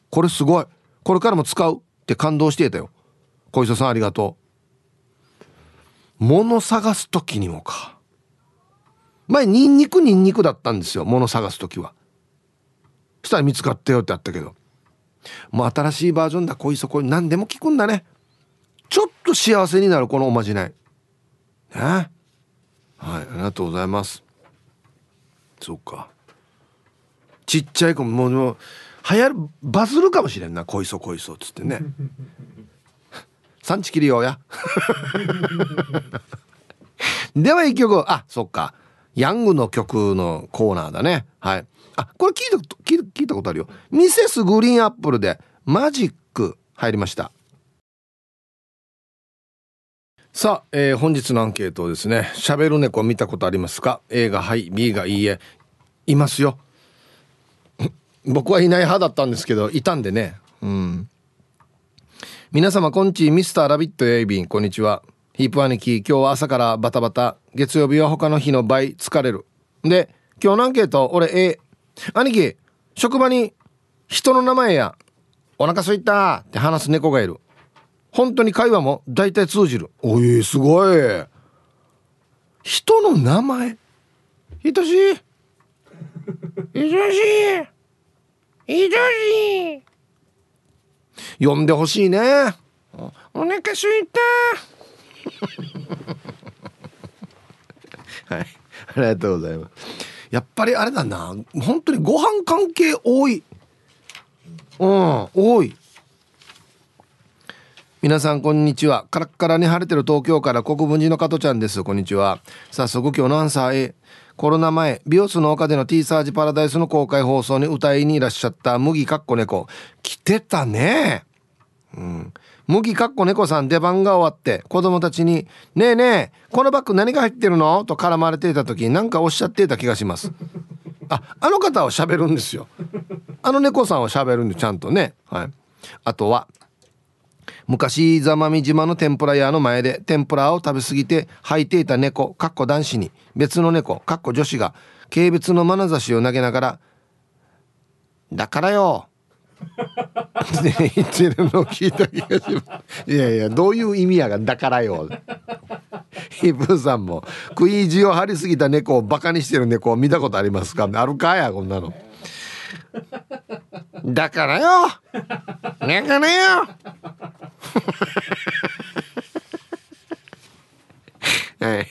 これすごい、これからも使うって感動していたよ。こいそさんありがとう。物探す時にもか。前ニンニクニンニクだったんですよ、物探す時は。したら見つかったよってあったけど、もう新しいバージョンだ。こいそこい、何でも聞くんだね。ちょっと幸せになるこのおまじないね。はい、ありがとうございます。そうか、ちっちゃい子 も, もう流行る、バズるかもしれんな。こいそこいそっつってね産地切りようやでは一曲、あ、そっか、ヤングの曲のコーナーだね。はい、あ、これ聞いた、聞いたことあるよ。ミセスグリーンアップルでマジック入りました。さあ、えー、本日のアンケートをですね、喋る猫見たことありますか？ A がはい、 B がいいえ。いますよ。僕はいない派だったんですけど、いたんでね。うん。皆様こんち、ミスターラビットやいびん、こんにちは。ヒープ兄貴、今日は朝からバタバタ、月曜日は他の日の倍疲れる。で、今日のアンケート、俺 A。兄貴、職場に人の名前や、お腹すいたって話す猫がいる。本当に会話も大体通じる。おい、すごい。人の名前。ひとしい。ひとしい。ひとしい。呼んでほしいね。お腹すいた。はい。ありがとうございます。やっぱりあれだな。本当にご飯関係多い。うん、多い。皆さんこんにちは。カラッカラに晴れてる東京から国分寺の加トちゃんです。こんにちは。早速今日のアンサー A。 コロナ前美容室の丘での T サージパラダイスの公開放送に歌いにいらっしゃった麦かっこ猫来てたね、うん、麦かっこ猫さん出番が終わって子供たちにねえねえこのバッグ何が入ってるのと絡まれていた時なんかおっしゃっていた気がします。あ、あの方は喋るんですよ。あの猫さんは喋るんでちゃんとね、はい、あとは昔座間味島の天ぷら屋の前で天ぷらを食べ過ぎて吐いていた猫かっこ男子に別の猫かっこ女子が軽蔑の眼差しを投げながらだからよって言ってるのを聞いた気がします。いやいや、どういう意味やがだからよ。ヒープーさんも食い意地を張りすぎた猫をバカにしてる猫を見たことありますか？あるかや、こんなの。だからよだからよはい、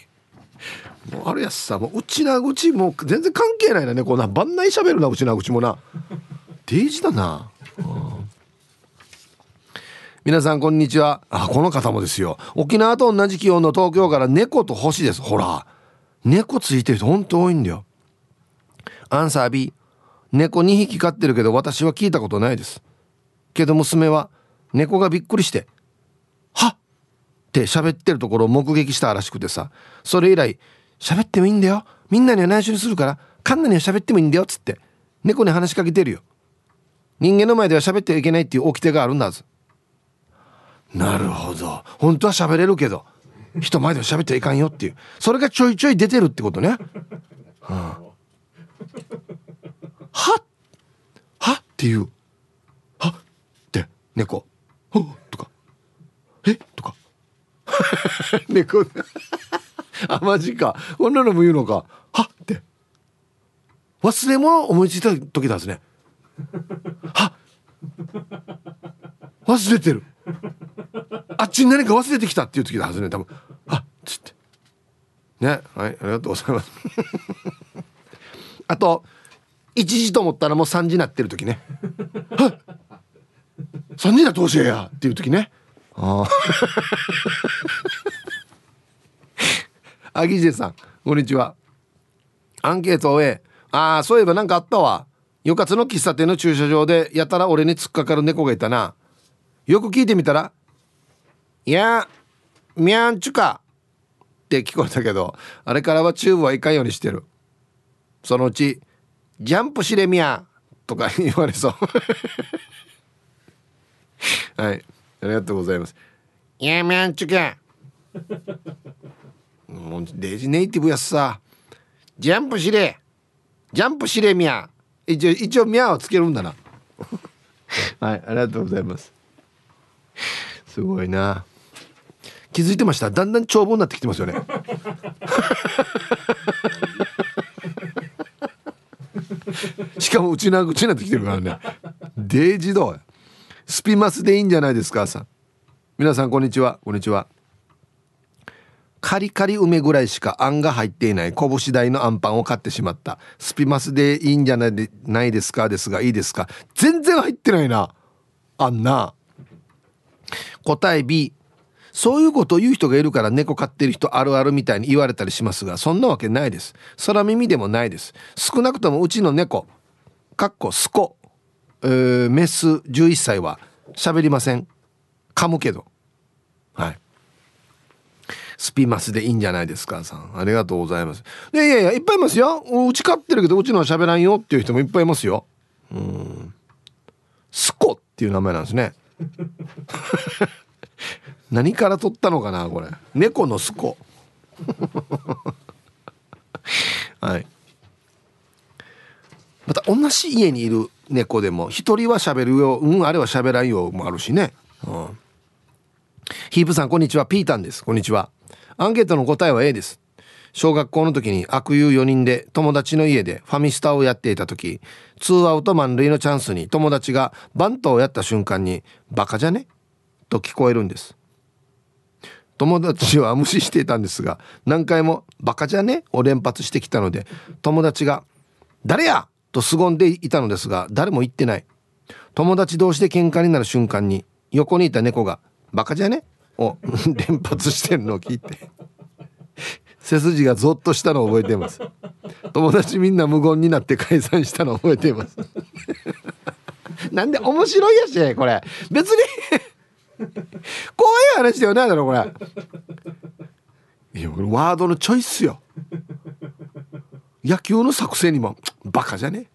もうあるやつさ、もううちなぐちもう全然関係ないなね、こんな番内しゃべるなうちなぐちもな定時だな、うん、皆さんこんにちは。あ、この方もですよ。沖縄と同じ気温の東京から猫と星です。ほら猫ついてる人ほんと多いんだよ。アンサー B。 猫にひき飼ってるけど私は聞いたことないです。けど娘は猫がびっくりしてはっって喋ってるところを目撃したらしくてさ、それ以来喋ってもいいんだよ、みんなには内緒にするからカンナには喋ってもいいんだよっつって猫に話しかけてるよ。人間の前では喋ってはいけないっていう掟があるんだぞ。なるほど。本当は喋れるけど人前では喋ってはいかんよっていう、それがちょいちょい出てるってことね、はあ、はっはっていうはって猫ほとかえとか猫あ、マジか、こんなのも言うのか。はって忘れ物を思いついた時だですね。は忘れてる、あっちに何か忘れてきたっていう時だですね、多分。あっつってね、はい、ありがとうございますあといちじと思ったらもうさんじになってる時ねはさんじだどうしようやっていう時ね。あアギジェさんこんにちは。アンケートを A。 ああ、そういえばなんかあったわ。よかつの喫茶店の駐車場でやたら俺に突っかかる猫がいたな。よく聞いてみたらいやみゃんちゅかって聞こえたけど、あれからはチューブはいかんようにしてる。そのうちジャンプしれみやとか言われそうはい、ありがとうございます。いやみゃんちゅけもうデジネイティブやっさ。ジャンプしれジャンプしれみゃ、一応一応みゃをつけるんだなはい、ありがとうございます。すごいな、気づいてました。だんだん長文になってきてますよねしかもうちなぐちになってきてるからねデジどうスピマスでいいんじゃないですかさん。皆さんこんにちは。こんにちは。カリカリ梅ぐらいしかあんが入っていない拳大のあんパンを買ってしまった。スピマスでいいんじゃないで、ないですかですがいいですか。全然入ってないなあんな。答え B。 そういうことを言う人がいるから猫飼ってる人あるあるみたいに言われたりしますが、そんなわけないです。空耳でもないです。少なくともうちの猫かっこスコえー、メスじゅういっさいは喋りません。噛むけど。はい。スピマスでいいんじゃないですかさん、ありがとうございます。いやいやいや、いっぱいいますよ。うち飼ってるけどうちのは喋らんよっていう人もいっぱいいますよ。うん、スコっていう名前なんですね何から取ったのかなこれ、猫のスコはい。また同じ家にいる猫でも一人は喋るよ、うん、あれは喋らんよもあるしね、うん、ヒープさんこんにちは、ピータンです。こんにちは。アンケートの答えは A です。小学校の時に悪友よにんで友達の家でファミスタをやっていた時、ツーアウト満塁のチャンスに友達がバントをやった瞬間にバカじゃねと聞こえるんです。友達は無視していたんですが、何回もバカじゃねを連発してきたので、友達が誰やと凄んでいたのですが、誰も言ってない。友達同士で喧嘩になる瞬間に横にいた猫がバカじゃねを連発してるのを聞いて背筋がゾッとしたのを覚えています。友達みんな無言になって解散したのを覚えていますなんで面白いやしこれ別にこういう話ではないだろこれ。いやワードのチョイスよ。野球の作戦にもバカじゃね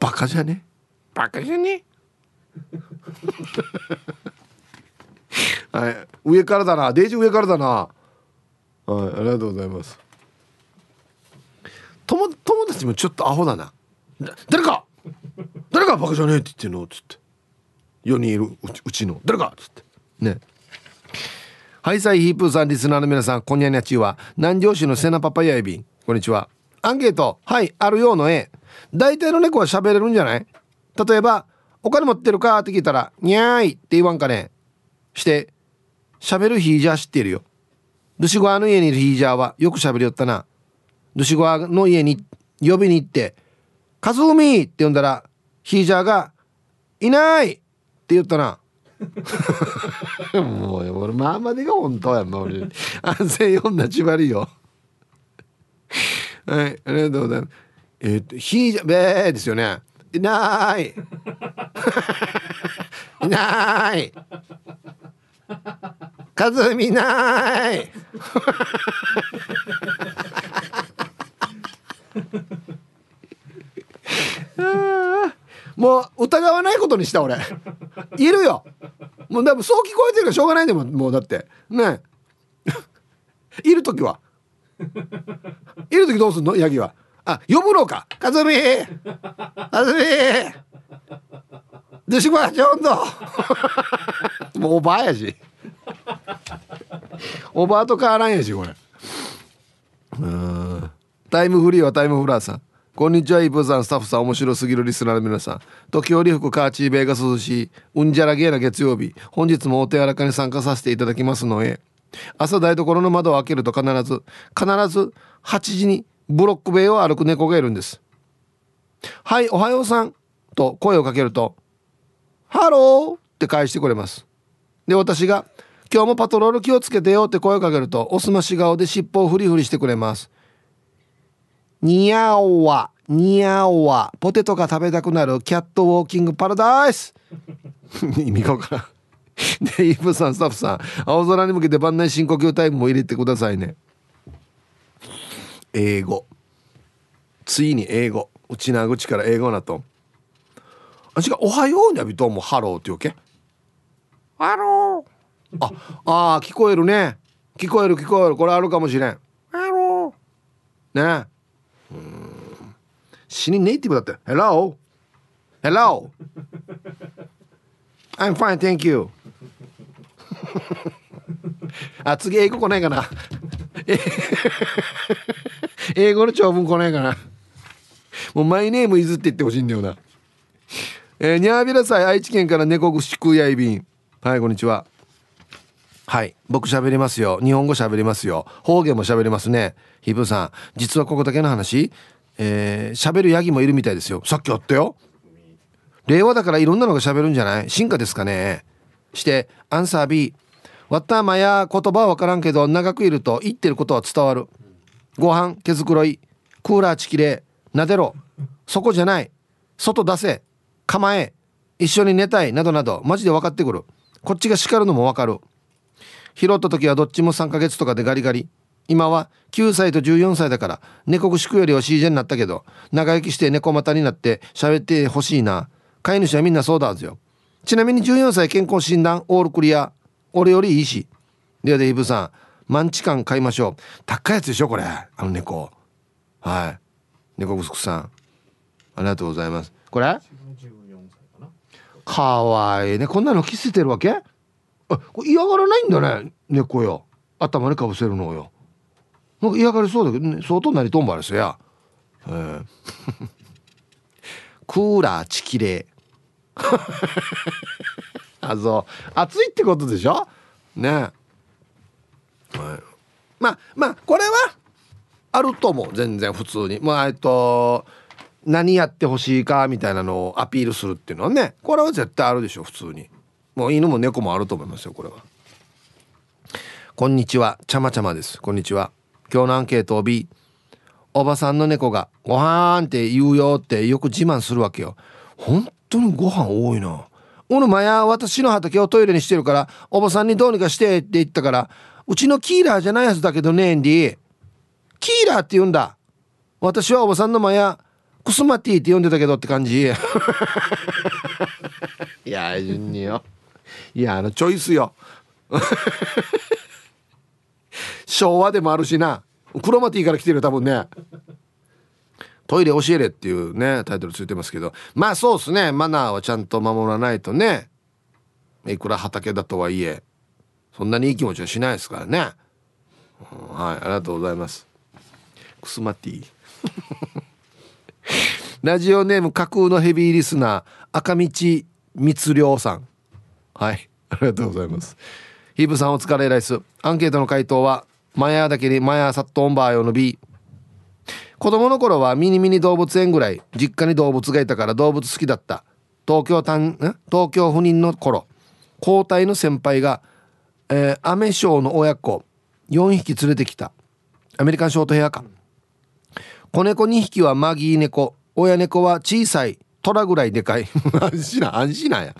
バカじゃねバカじゃねはい、上からだな、デイジ上からだな。はい、ありがとうございます。 友, 友達もちょっとアホだな。だ誰か誰かバカじゃねえって言ってるのつって、よにんいるう ち, うちの誰かつってね。ハイサイヒープーさん、リスナーの皆さんこんにゃにゃちは、南城市のセナパパヤエビン、こんにちは。アンケート、はい、あるようの A。 大体の猫は喋れるんじゃない。例えばお金持ってるかって聞いたらにゃーいって言わんかね。して喋るヒージャー知ってるよ。ドシゴアの家にいるヒージャーはよく喋りよったな。ドシゴアの家に呼びに行ってカズフミって呼んだらヒージャーがいないって言ったなもう俺まあまでが本当やん、俺安全呼んだちばりよはい、ありがとうございます。えっとヒージャーべーですよね。いないいないカズミないもう疑わないことにした俺。いるよ。もうだいぶそう聞こえてるからしょうがないでもん、もうだってねいるときはいるときどうすんのヤギは。あ、呼ぶのか。カズミカズミでしこはちょんどもうおばあやしおばあと変わらんやしこれ。うん、タイムフリーはタイムフラーさん、こんにちは。イブさん、スタッフさん、面白すぎるリスナーの皆さん、時折吹くカーチーベイが涼しいうんじゃらゲーな月曜日、本日もお手柔らかに参加させていただきますのへ。朝台所の窓を開けると必ず必ずはちじにブロックベイを歩く猫がいるんです。はい、おはようさんと声をかけるとハローって返してくれます。で、私が今日もパトロール気をつけてよって声をかけるとおすまし顔で尻尾をフリフリしてくれます。ニャオワニャオワポテトが食べたくなるキャットウォーキングパラダイス意味が分からんで、イブさん、スタッフさん、青空に向けて番内深呼吸タイムも入れてくださいね。英語、ついに英語、うちなぐちから英語なとあ違う、おはようにゃびともハローって言うけ。ハロー。あ、あー聞こえるね。聞こえる聞こえる。これあるかもしれん。ハロー。ね。うーん。死にネイティブだって。Hello。Hello。I'm fine, thank you 。あ、次英語来ないかな。英語の長文来ないかな。もうマイネームいずって言ってほしいんだよな。えー、ニャービラ祭、愛知県から猫串食いやいびん、はい、こんにちは。はい、僕喋りますよ。日本語喋りますよ。方言も喋りますね。ひぶさん、実はここだけの話、えー、喋るヤギもいるみたいですよ。さっきあったよ。令和だからいろんなのが喋るんじゃない、進化ですかね。してアンサー B。 わったまや言葉は分からんけど長くいると言ってることは伝わる。ご飯毛づくろい、クーラーちきれ、なでろ、そこじゃない、外出せ、構え、一緒に寝たいなどなどマジで分かってくる。こっちが叱るのも分かる。拾った時はどっちもさんかげつとかでガリガリ。今はきゅうさいとじゅうよんさいだから猫くしくよりは シージェー になったけど、長生きして猫股になって喋ってほしいな。飼い主はみんなそうだはずよ。ちなみにじゅうよんさい健康診断オールクリア。俺よりいいし。ではデイブさん、マンチカン買いましょう。高いやつでしょこれ、あの猫。はい、猫くさんありがとうございます。これかわいいね。こんなの着せてるわけ。あ、これ嫌がらないんだね、猫よ。頭にかぶせるのよ。なんか嫌がりそうだけど、ね、相当なりとんばですよ、えー、クーラーちきれいあ、そう暑いってことでしょね、はい、まあまあこれはあると思う。全然普通に、まあえっと何やってほしいかみたいなのをアピールするっていうのはね、これは絶対あるでしょ普通に。もう犬も猫もあると思いますよこれは。こんにちは、ちゃまちゃまです。こんにちは。今日のアンケート B、 おばさんの猫がごはんって言うよってよく自慢するわけよ。本当にご飯多いな。おのまや、私の畑をトイレにしてるからおばさんにどうにかしてって言ったから、うちのキーラーじゃないやつだけどね、エンディキーラーって言うんだ。私はおばさんのまやクスマティって呼んでたけどって感じいや順によ、いやあのチョイスよ昭和でもあるしな。クロマティから来てるよ多分ね。トイレ教えれっていうねタイトルついてますけど、まあそうですね、マナーはちゃんと守らないとね。いくら畑だとはいえそんなにいい気持ちはしないですからね、うん、はい、ありがとうございます。クスマティラジオネーム架空のヘビーリスナー、赤道密漁さん、はい、ありがとうございます。ヒブさんお疲れライス。アンケートの回答はマヤだけにマヤサットオンバー用の B。 子供の頃はミニミニ動物園ぐらい、実家に動物がいたから動物好きだった。東京たん東京赴任の頃、交代の先輩が、えー、アメショウの親子よんひき連れてきた。アメリカンショートヘアか。子猫にひきはマギー猫、親猫は小さいトラぐらいでかい安心な安心なや。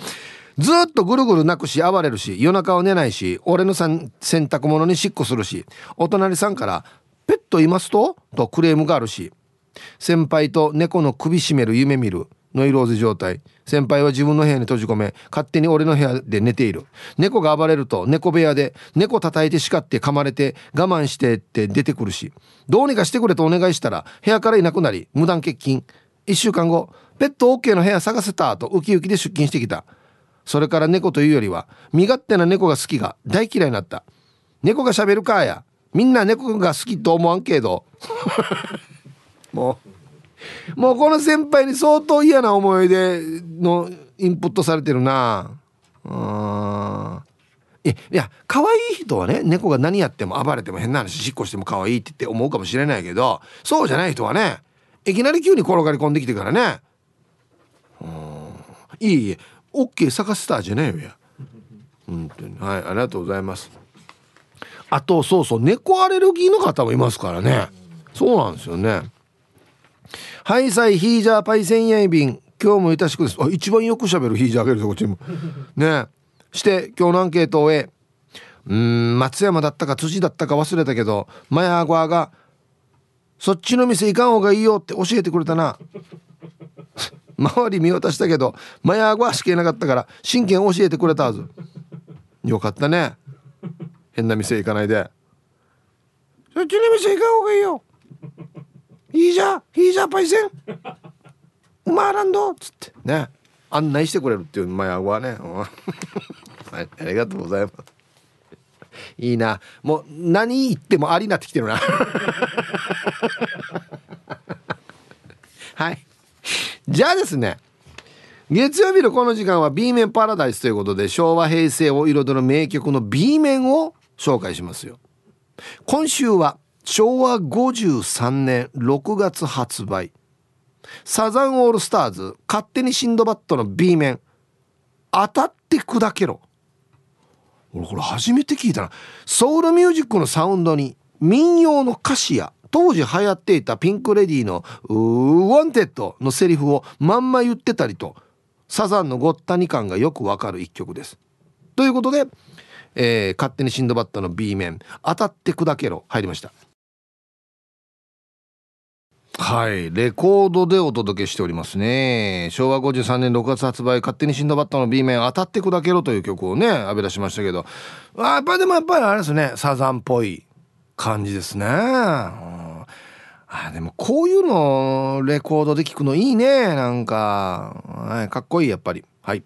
ずっとぐるぐる泣くし暴れるし夜中は寝ないし、俺のさん洗濯物にしっこするし、お隣さんからペットいますととクレームがあるし、先輩と猫の首絞める夢見るノイローゼ状態。先輩は自分の部屋に閉じ込め勝手に俺の部屋で寝ている。猫が暴れると猫部屋で猫叩いて叱って噛まれて我慢してって出てくるし、どうにかしてくれとお願いしたら部屋からいなくなり無断欠勤。いっしゅうかんご、ペット OK の部屋探せたとウキウキで出勤してきた。それから猫というよりは身勝手な猫が好きが大嫌いになった。猫が喋るかや、みんな猫が好きと思わんけどもうもうこの先輩に相当嫌な思い出のインプットされてるな。あ、いや可愛い人はね、猫が何やっても暴れても変な話しっこしても可愛いって言って思うかもしれないけど、そうじゃない人はねいきなり急に転がり込んできてからね、うん、いいえオッケー探せたじゃないよや本当に、はい、ありがとうございます。あとそうそう、猫アレルギーの方もいますからね。そうなんですよね。ハイサイヒージャーパイセンヤイビン、今日もいたしくです。あ、一番よく喋るヒージャーあげるぞこっちにもね。して今日のアンケートを A、 うーん松山だったか辻だったか忘れたけどマヤゴアがそっちの店行かん方がいいよって教えてくれたな周り見渡したけどマヤーゴはしけなかったから真剣教えてくれたはず。よかったね、変な店行かないで。そっちの店行かんほうがいいよ、いいじゃいいじゃパイセンうまーらんどっつってね案内してくれるっていうマヤーゴはねはい、ありがとうございます。いいな、もう何言ってもありになってきてるなはい、じゃあですね、月曜日のこの時間は B 面パラダイスということで、昭和平成を彩る名曲の B 面を紹介しますよ。今週は昭和ごじゅうさんねんろくがつ発売、サザンオールスターズ勝手にシンドバッドの B 面、当たって砕けろ。俺これ初めて聞いたな。ソウルミュージックのサウンドに民謡の歌詞や当時流行っていたピンクレディーの「ウォンテッド」のセリフをまんま言ってたりと、サザンのごったに感がよくわかる一曲です。ということで、えー、勝手にシンドバッドの B 面、当たって砕けろ入りました。はい、レコードでお届けしておりますね。しょうわごじゅうさんねんろくがつ発売、勝手にシンドバッドの B 面、当たって砕けろという曲をね浴び出しましたけど、あやっぱでもやっぱりあれですね、サザンっぽい感じですね。うん、あでもこういうのレコードで聞くのいいね、なんか、はい、かっこいいやっぱり。はい、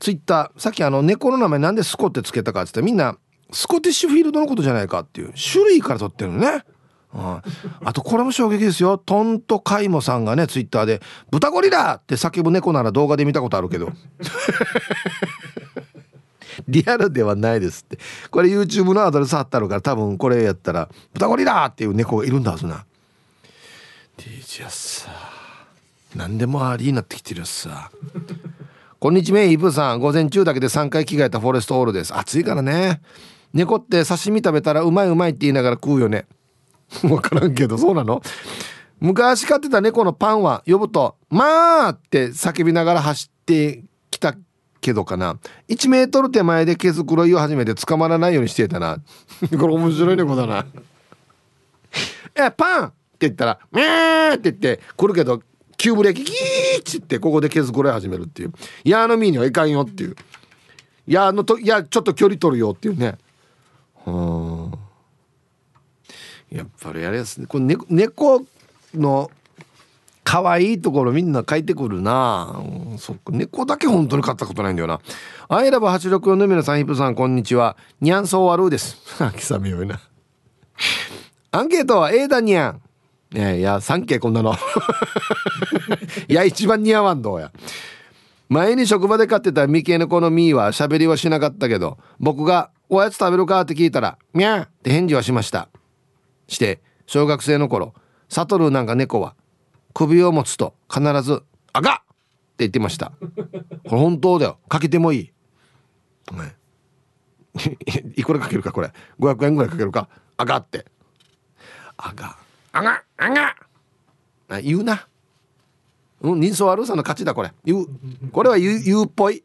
ツイッター、さっきあの猫の名前なんでスコってつけたかって言ったら、みんなスコティッシュフィールドのことじゃないかっていう種類から取ってるのね。あ, あとこれも衝撃ですよ。トントカイモさんがねツイッターで豚ゴリラって叫ぶ猫なら動画で見たことあるけどリアルではないですって。これ YouTube のアドレス貼ってあるから、多分これやったら豚ゴリラっていう猫がいるんだはずな。 ディージェー さ何でもありになってきてるさこんにちはイブさん、午前中だけでさんかい着替えたフォレストオールです。暑いからね。猫って刺身食べたらうまいうまいって言いながら食うよね分からんけど、そうなの。昔飼ってた猫のパンは呼ぶと「まあ!」って叫びながら走ってきたけどかな、いちメートル手前で毛づくろいを始めて捕まらないようにしていたなこれ面白い猫だなえパンって言ったら「ミャー!」って言って来るけど、急ブレーキキーッチってここで毛づくろい始めるっていう、いやーのみーにはいかんよっていう、いやーのと、いやちょっと距離取るよっていうね。うんやっぱりあれですね、これね、猫の可愛いところみんな書いてくるな、うん、そっか、猫だけ本当に飼ったことないんだよな。アイラブはちろくよんの皆さん、ヒップさんこんにちは、ニャンソーワルーですきさみよいなアンケートは A だニャン、いやいやさんけいこんなのいや一番似合わんどうや。前に職場で飼ってたミケネコのミーは喋りはしなかったけど、僕がおやつ食べるかって聞いたらミャンって返事はしました。して小学生の頃、サトルなんか猫は首を持つと必ずあがっって言ってましたこれ本当だよ、かけてもいい、ね、いくらかけるか、これごひゃくえんぐらいかけるか、あがってあがあがあがあ言うな、うん、人相悪さの勝ちだこれ、言う、これは言う、言うっぽい、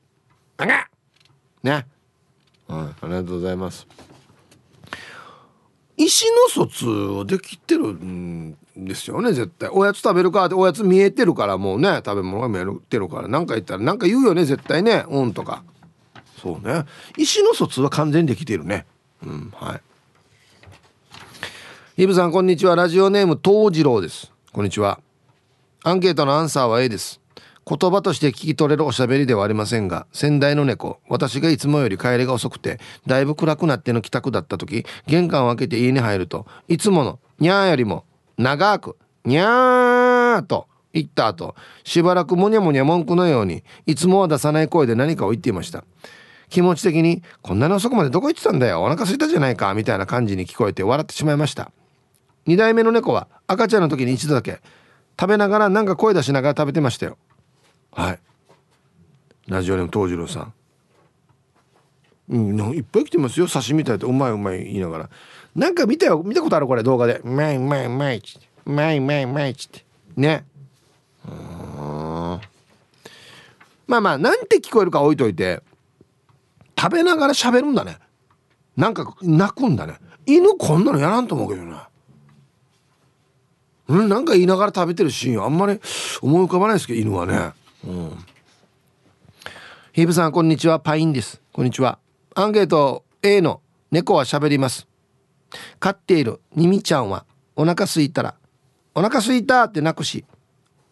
あがね、はい、ありがとうございます。意思の疎通できてるんですよね絶対。おやつ食べるかって、おやつ見えてるからもうね、食べ物が見えてるから、何か言ったら何か言うよね絶対ね、うんとか、そうね、意思の疎通は完全にできてるね。うんはい、イブさんこんにちは、ラジオネーム東次郎です。こんにちは。アンケートのアンサーは A です。言葉として聞き取れるおしゃべりではありませんが、先代の猫、私がいつもより帰りが遅くてだいぶ暗くなっての帰宅だった時、玄関を開けて家に入るといつものにゃーよりも長くにゃーと言った後、しばらくもにゃもにゃ文句のようにいつもは出さない声で何かを言っていました。気持ち的にこんなに遅くまでどこ行ってたんだよ、お腹空いたじゃないかみたいな感じに聞こえて笑ってしまいました。に代目の猫は赤ちゃんの時に一度だけ食べながらなんか声出しながら食べてましたよ。はい、ラジオネーム東次郎さん、うん、いっぱい来てますよ。刺身みたいでうまいうまい言いながら、なんか見たよ、見たことあるこれ動画で、うまいうまいうまいっつって、うまいうまいうまいっつってね。うん、まあまあなんて聞こえるか置いといて、食べながら喋るんだね、なんか泣くんだね。犬こんなのやらんと思うけどな、うん、なんか言いながら食べてるシーンあんまり思い浮かばないですけど、犬はね。うん、ヒーブさんこんにちは、パインです。こんにちは。アンケート A の猫は喋ります。飼っているニミちゃんはお腹すいたらお腹すいたって泣くし、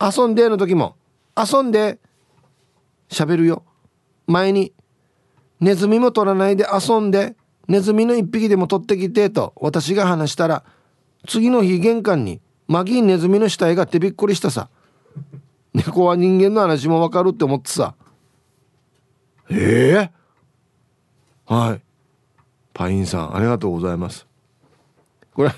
遊んでの時も遊んで喋るよ。前にネズミも取らないで遊んで、ネズミの一匹でも取ってきてと私が話したら、次の日玄関にマギーネズミの死体がってびっくりしたさ。猫は人間の話も分かるって思ってさ。えー、はい、パインさんありがとうございます。これ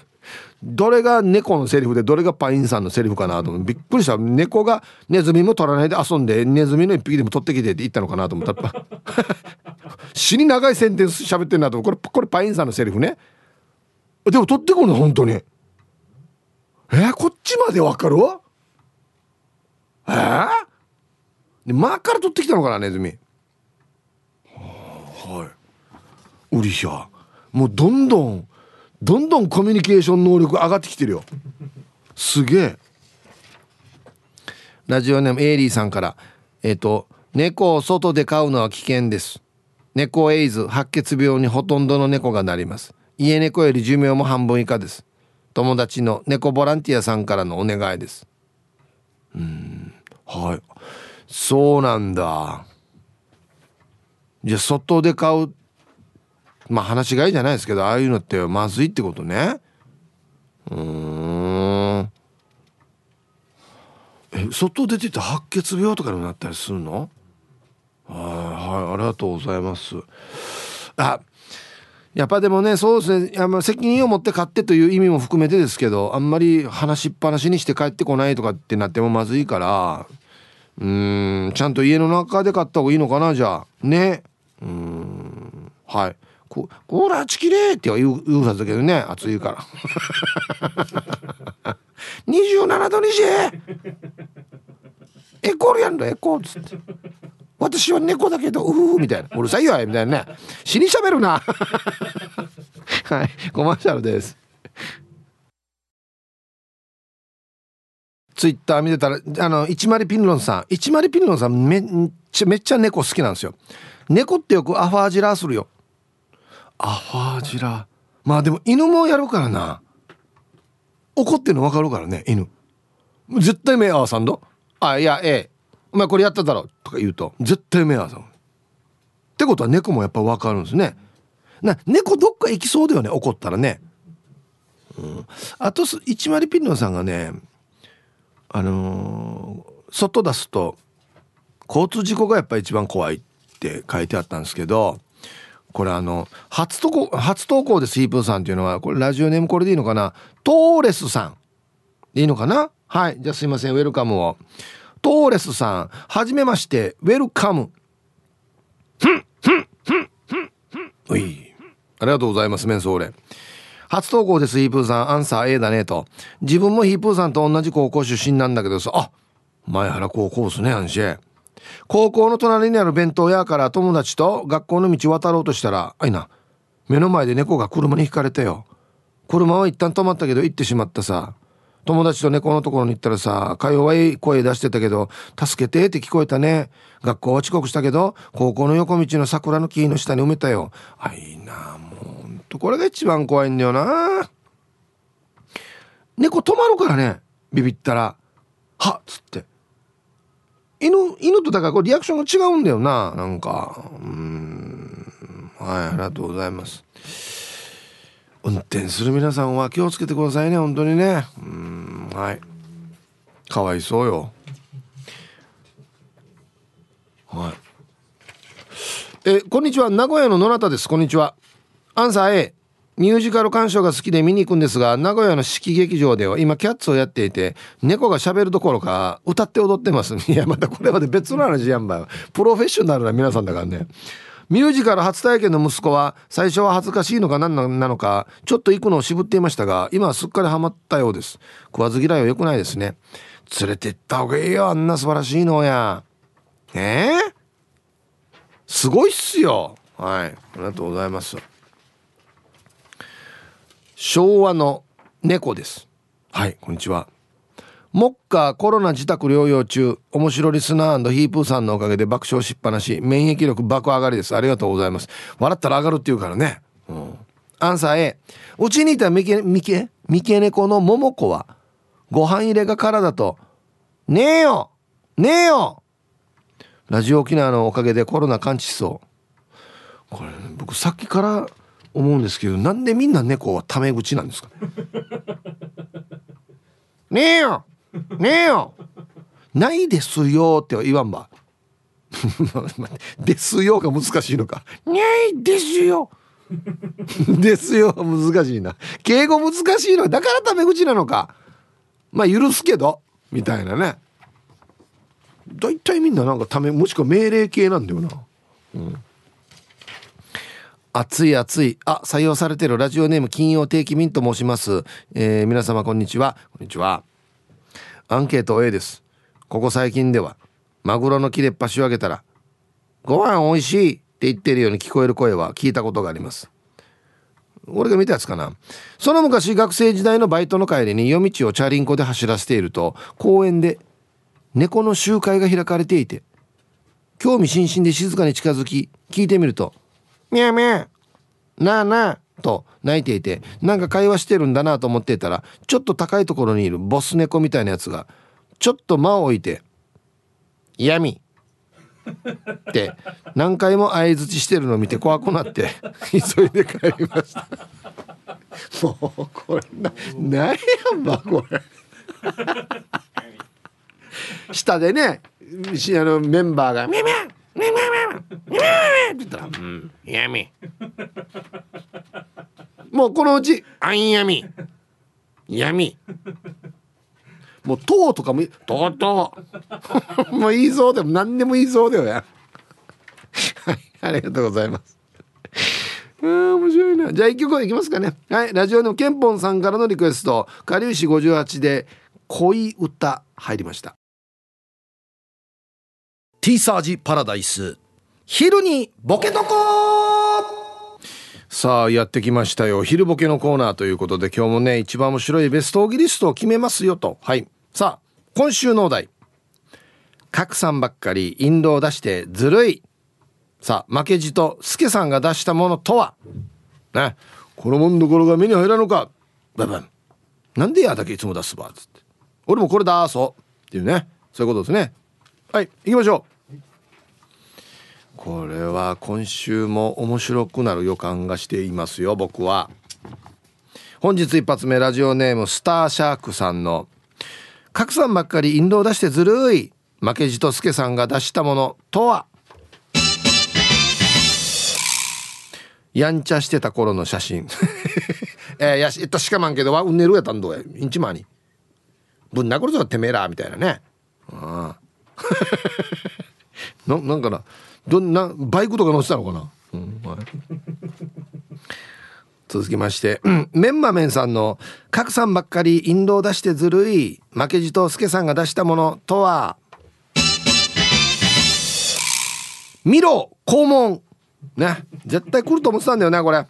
どれが猫のセリフでどれがパインさんのセリフかなと思ってびっくりした。猫がネズミも取らないで遊んで、ネズミの一匹でも取ってきてって言ったのかなと思ったら死に長いセンテンス喋ってんなと思って、これ、これパインさんのセリフね。でも取ってくるの本当に。えー、こっちまでわかるわ。えー、で間から取ってきたのかなネズミ。はい。うりしゃ。もうどんどんどんどんコミュニケーション能力上がってきてるよ。すげえ。ラジオネームエイリーさんからえっと猫を外で飼うのは危険です。猫エイズ白血病にほとんどの猫がなります。家猫より寿命も半分以下です。友達の猫ボランティアさんからのお願いです。うーん、はい、そうなんだ。じゃあ外で飼う、まあ話し飼いじゃないですけど、ああいうのってまずいってことね。うーん。え、外出てて白血病とかにもなったりするの？はい、はい、ありがとうございます。あ、やっぱでもね、そうですね、あの責任を持って買ってという意味も含めてですけど、あんまり話しっぱなしにして帰ってこないとかってなってもまずいから、うーん、ちゃんと家の中で買った方がいいのかな、じゃあね。うーん、はい、ここらちきれーって言う、言うはずだけどね、暑いからにじゅうななどにしエコールやんだエコーっつって、私は猫だけどうーみたいな、うるさいよみたいなね、死にしゃべるなはい、コマーシャルです。ツイッター見てたら、あの一丸ピンロンさん、一丸ピンロンさんめっちゃめっちゃ猫好きなんですよ。猫ってよくアファージラーするよ。アファージラー、まあでも犬もやるからな、怒ってるの分かるからね、犬絶対目合わさんど、あ、いや、ええ、お前これやっただろとか言うと絶対目合わさんってことは猫もやっぱ分かるんですね。な、猫どっか行きそうだよね、怒ったらね、うん、あと一丸ピンロンさんがね、あのー、外出すと交通事故がやっぱ一番怖いって書いてあったんですけど、これあの初投稿、初投稿ですヒープーさんっていうのは、これラジオネームこれでいいのかな、トーレスさんでいいのかな、はい、じゃあすいません、ウェルカムを。トーレスさん、はじめまして、ウェルカム。ふんふんふんふんふん、おい、ありがとうございます。メンソーレ初投稿ですヒープーさん、アンサー A だねと。自分もヒープーさんと同じ高校出身なんだけどさ、あ、前原高校ですね、アンシェ。高校の隣にある弁当屋から友達と学校の道渡ろうとしたら、あいな、目の前で猫が車にひかれたよ。車は一旦止まったけど行ってしまったさ。友達と猫のところに行ったらさ、か弱い声出してたけど助けてって聞こえたね。学校は遅刻したけど高校の横道の桜の木の下に埋めたよ。あいな、もうほんとこれが一番怖いんだよな。猫止まるからね、ビビったらはっつって。犬、犬とだからこうリアクションが違うんだよな、なんか、うーん、はい、ありがとうございます。運転する皆さんは気をつけてくださいね、本当にね、うーん、はい、かわいそうよ、はい。え、こんにちは、名古屋の野中です。こんにちは、アンサー A。 ミュージカル鑑賞が好きで見に行くんですが、名古屋の四季劇場では今キャッツをやっていて、猫が喋るどころか歌って踊ってます、ね、いやまたこれまで別の話やんば、プロフェッショナルな皆さんだからね。ミュージカル初体験の息子は最初は恥ずかしいのか何なのかちょっと行くのを渋っていましたが、今はすっかりハマったようです。食わず嫌いは良くないですね。連れて行った方がいいよ、あんな素晴らしいのや、えー、すごいっすよ、はい、ありがとうございます。昭和の猫です。はい、こんにちは。もっかコロナ自宅療養中、面白リスナー&ヒープーさんのおかげで爆笑しっぱなし、免疫力爆上がりです。ありがとうございます。笑ったら上がるっていうからね、うん、アンサー A。 うちにいたミケミケミケ猫のモモコはご飯入れが空だとねえよねえよ、ラジオ沖縄のおかげでコロナ完治しそう。これ、ね、僕さっきから思うんですけど、なんでみんな猫はタメ口なんですかねえよねえよ、ないですよっては言わんばですよが難しいのか、ないですよですよは難しいな、敬語難しいのだからタメ口なのか、まあ許すけどみたいなね。だいたいみんななんかタメもしくは命令系なんだよな、うん、暑い暑い。あ、採用されているラジオネーム金曜定期便と申します、えー、皆様こんにちは。こんにちは。アンケート A です。ここ最近ではマグロの切れっ端をあげたらご飯おいしいって言ってるように聞こえる声は聞いたことがあります。俺が見たやつかな。その昔学生時代のバイトの帰りに夜道をチャリンコで走らせていると、公園で猫の集会が開かれていて、興味津々で静かに近づき聞いてみると、ミャーミャーなあなあと泣いていて、なんか会話してるんだなと思っていたら、ちょっと高いところにいるボス猫みたいなやつがちょっと間を置いて闇って何回も相づちしてるのを見て怖くなって急いで帰りました。もうこれな何やんばこれ下でね、あのメンバーがミャミャミャミャミャミャって言ったら、うん、闇もうこのうちあん闇闇もうとうとかもとうとうもういいぞでも何でもいいぞでもやはい、ありがとうございます。あー面白いな。じゃあ一曲いきますかね。はい、ラジオのケンポンさんからのリクエスト、かりゆしごじゅうはちで恋歌入りました。Tサージパラダイス昼にボケとこさあやってきましたよ。昼ボケのコーナーということで、今日もね一番面白いベストオギリストを決めますよと。はい、さあ今週のお題、角さんばっかりインドを出してずるい。さあ負けじと助さんが出したものとは、ね、このもんどころが目に入らんのかババン、なんでやだけいつも出すばつって、俺もこれだーそうっていうね、そういうことですね。はい行きましょう。これは今週も面白くなる予感がしていますよ僕は。本日一発目、ラジオネームスターシャークさんの角さんばっかりインドを出してずるい、負けじと助さんが出したものとは。やんちゃしてた頃の写真えー、やしったしかまんけどわうんねるやったんどえインチマーにぶんなこるぞてめえらみたいなね。あな, なんかなどんなバイクとか乗ってたのかな、うんはい、続きまして、うん、メンマメンさんの角さんばっかりインドを出してずるい、負けじと助さんが出したものとは。見ろ肛門ね、絶対来ると思ってたんだよねこれ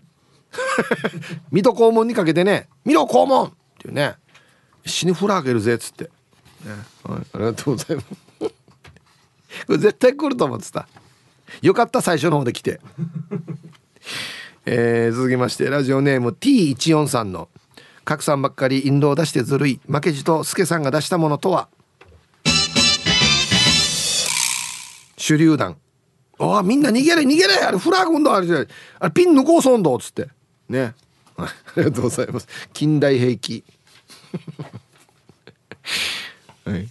水戸黄門にかけてね、見ろ肛門っていうね、死にふらあげるぜっつって、ねはい、ありがとうございますこれ絶対来ると思ってたよかった最初の方で来て、えー、続きまして、ラジオネーム ティーいちよん さんの角さんばっかりインドを出してずるい、負けじと助さんが出したものとは。手榴弾。ああみんな逃げれ逃げれ、あれフラッグ運動、あれじゃないあれピン抜こうそんどっつってねありがとうございます。近代兵器、はい、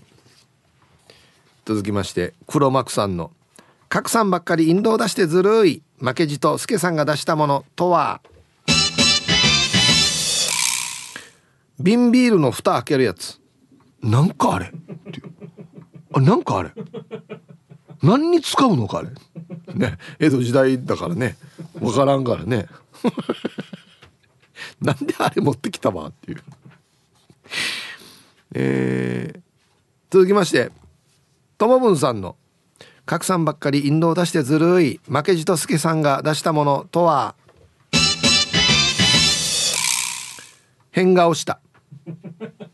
続きまして黒幕さんの角さんばっかりインドを出してずるい、負けじと助さんが出したものとは。瓶ビールの蓋開けるやつ。なんかあれあなんかあれ何に使うのかあれ、ね、江戸時代だからねわからんからねなんであれ持ってきたわっていう、えー、続きましてともぶんさんの角さんばっかりインドを出してずるい、負けじと助さんが出したものとは。変顔した。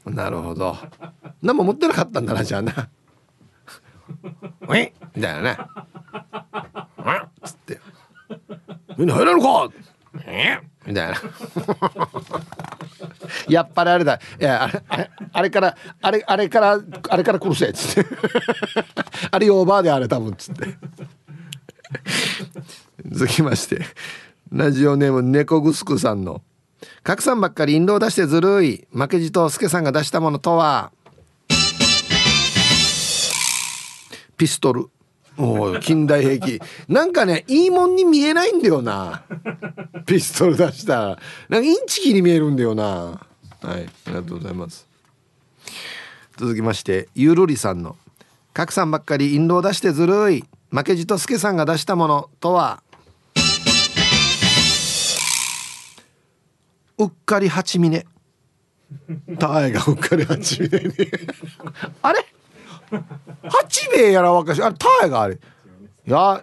なるほど、何も持ってなかったんだなじゃあなおいみたいなねあっつってみんな入らんのかみたいなやっぱりあれだ、いやあれ、あれ、あれからあれ、あれからあれから殺せっつってあれオーバーであれ多分っつって続きまして、ラジオネーム猫ぐすくさんの角さんばっかりインドを出してずるい、負けじと助さんが出したものとは。ピストル。お近代兵器なんかねいいもんに見えないんだよなピストル出したらなんかインチキに見えるんだよな。はい、ありがとうございます。続きましてゆるりさんの角さんばっかりインドを出してずるい、負けじと助さんが出したものとは。うっかり八峰。タイがうっかり八峰にあれ八名やらわかし、あれタイがあれいや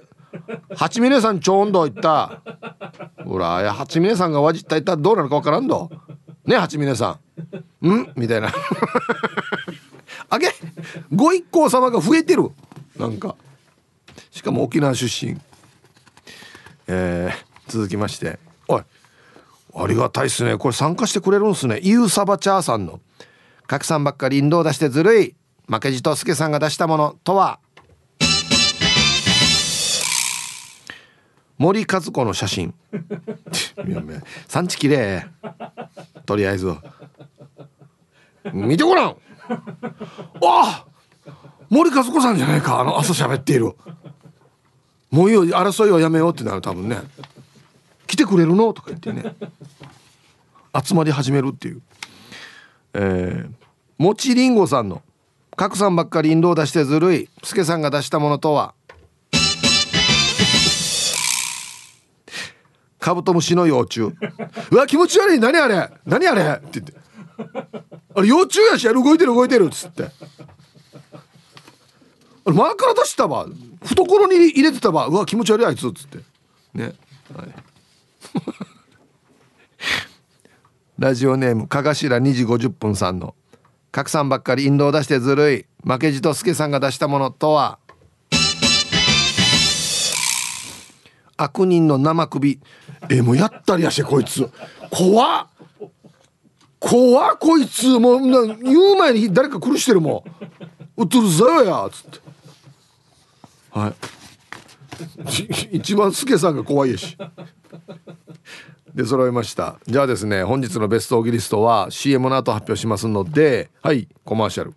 八峰さんちょんどいった、ほらや八峰さんがわじったいったらどうなるかわからんどね、八峰さんんみたいなあげご一行様が増えてる、なんかしかも沖縄出身。えー、続きまして、おいありがたいっすね、これ参加してくれるんすね。ゆうさばちゃーさんの賀来さんばっかり引導出してずるい、負けじとすけさんが出したものとは森和子の写真産地綺麗、とりあえず見てごらん、あ森和子さんじゃないか、あの朝喋っている、もういいよ争いはやめようってなる多分ね、来てくれるのとか言ってね集まり始めるっていう、えー、もちりんごさんの賀来さんばっかり引導出してずるい、すけさんが出したものとはカブトムシの幼虫。うわ気持ち悪い、何あれ何あれって言って、あれ幼虫やし、動いてる動いてるっつって、あれ前から出したわ、懐に入れてたわ、うわ気持ち悪いあいつっつってね、はい、ラジオネームかがしらにじごじゅっぷんさんの賀来さんばっかり引導出してずるい、負けじとすけさんが出したものとは悪人の生首。えもうやったりやして、こいつ怖っ怖っ、こいつもうな言う前に誰か苦してるもん、うつるぞやつってはい一番すけさんが怖いしで揃いました。じゃあですね、本日のベストオギリストは シーエム の後発表しますので、はいコマーシャル。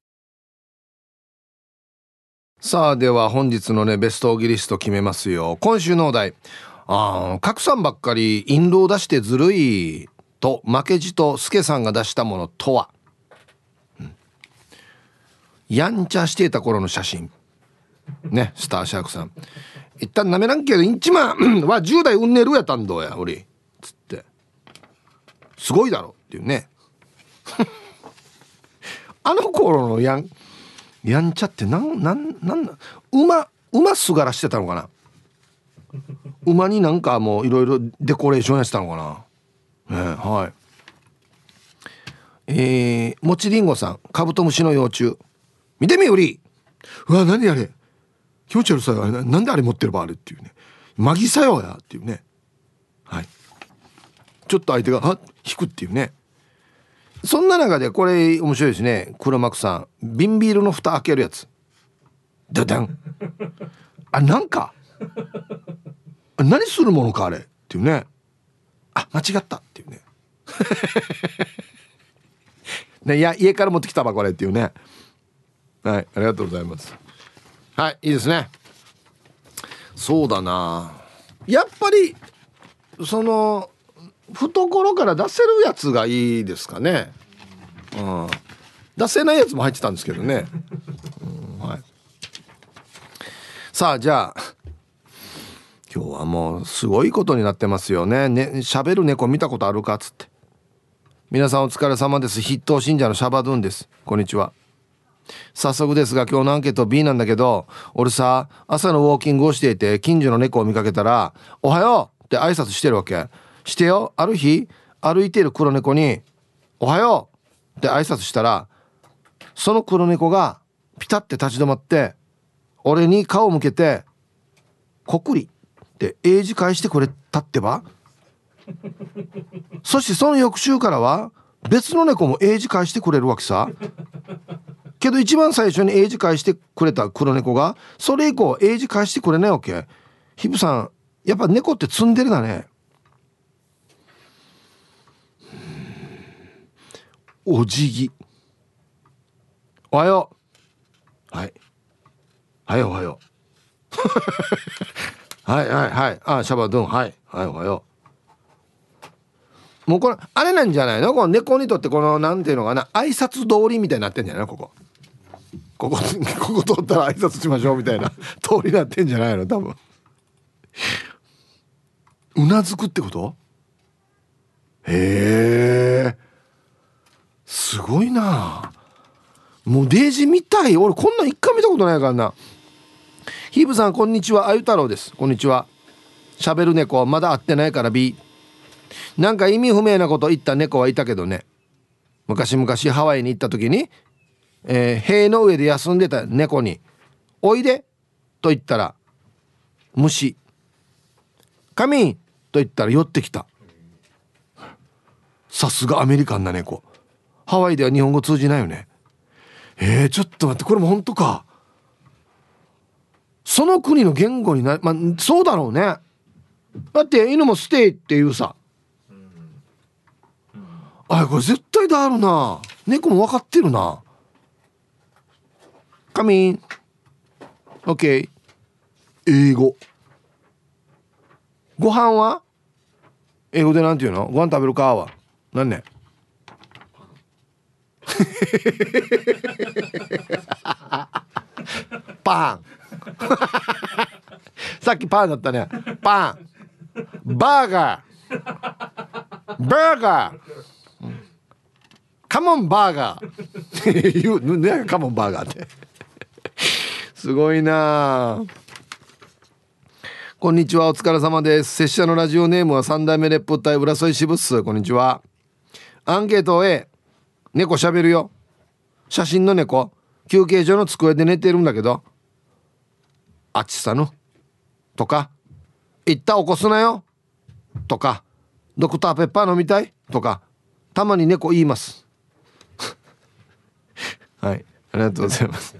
さあでは本日のねベストオギリスト決めますよ。今週のお題、あ賀来さんばっかり引導出してずるいと負けじとすけさんが出したものとは、うん、やんちゃしていた頃の写真ね、スターシャークさん一旦なめらんけどインチマンはじゅう代うんねるやたんどうや俺つってすごいだろっていうねあの頃のやんやんちゃってなんなんなんなん馬馬すがらしてたのかな、馬になんかもういろいろデコレーションやってたのかな、ね、はい。えー、もちりんごさんカブトムシの幼虫見てみより、うわ何あれ気持ち悪さよ、なんであれ持ってればあれっていうね、マギサヨやっていうね、はいちょっと相手があ引くっていうね。そんな中でこれ面白いですね、黒幕さん瓶ビールの蓋開けるやつダダンあなんかあ何するものかあれっていうね、あ間違ったっていうねね、いや家から持ってきたばこれっていうね、はいありがとうございます。はいいいですね。そうだなやっぱりその懐から出せるやつがいいですかね、うん、出せないやつも入ってたんですけどね、うんはい、さあじゃあ今日はもうすごいことになってますよね。喋る猫見たことあるかっつって、皆さんお疲れ様です、筆頭信者のシャバドゥンです、こんにちは。早速ですが今日のアンケート ビー なんだけど、俺さ朝のウォーキングをしていて近所の猫を見かけたらおはようって挨拶してるわけしてよ。ある日歩いている黒猫におはようって挨拶したら、その黒猫がピタって立ち止まって俺に顔を向けてこくりって英字返してくれたってばそしてその翌週からは別の猫も英字返してくれるわけさ、けど一番最初に英字返してくれた黒猫がそれ以降英字返してくれないわけ。ヒブさんやっぱ猫ってツンデレだね。お辞儀おはようはいはいおはようはいはいはいあシャバドゥンはいはいおはよう。もうこれあれなんじゃないの、この猫にとってこのなんていうのかな、挨拶通りみたいになってんじゃないの、ここここここ通ったら挨拶しましょうみたいな通りになってんじゃないの多分うなずくってこと。へえ。デージみたい。俺こんなん一回見たことないからな。ヒーブさんこんにちは、あゆ太郎です。こんにちは。喋る猫まだ会ってないから B。 なんか意味不明なこと言った猫はいたけどね、昔々ハワイに行った時に、えー、塀の上で休んでた猫においでと言ったら無視、カミンと言ったら寄ってきた。さすがアメリカンな猫。ハワイでは日本語通じないよね。えー、ちょっと待って、これも本当か。その国の言語にな、まあ、そうだろうね。だって犬もステイっていうさ、あ、これ絶対だろうな。猫も分かってるな。カミン、オッケー、英語。ご飯は英語でなんて言うの？ご飯食べるかはなんね。パン。さっきパンだったね。パン。バーガー。バーガー。カモンバーガー。言うね、カモンバーガーって。すごいな。こんにちは、お疲れ様です。拙者のラジオネームは三代目レップ隊浦添支部っす。こんにちは。アンケート A。 猫喋るよ。写真の猫、休憩所の机で寝てるんだけど、あっちさぬとか、一旦起こすなよとか、ドクターペッパー飲みたいとか、たまに猫言います。はい、ありがとうございます。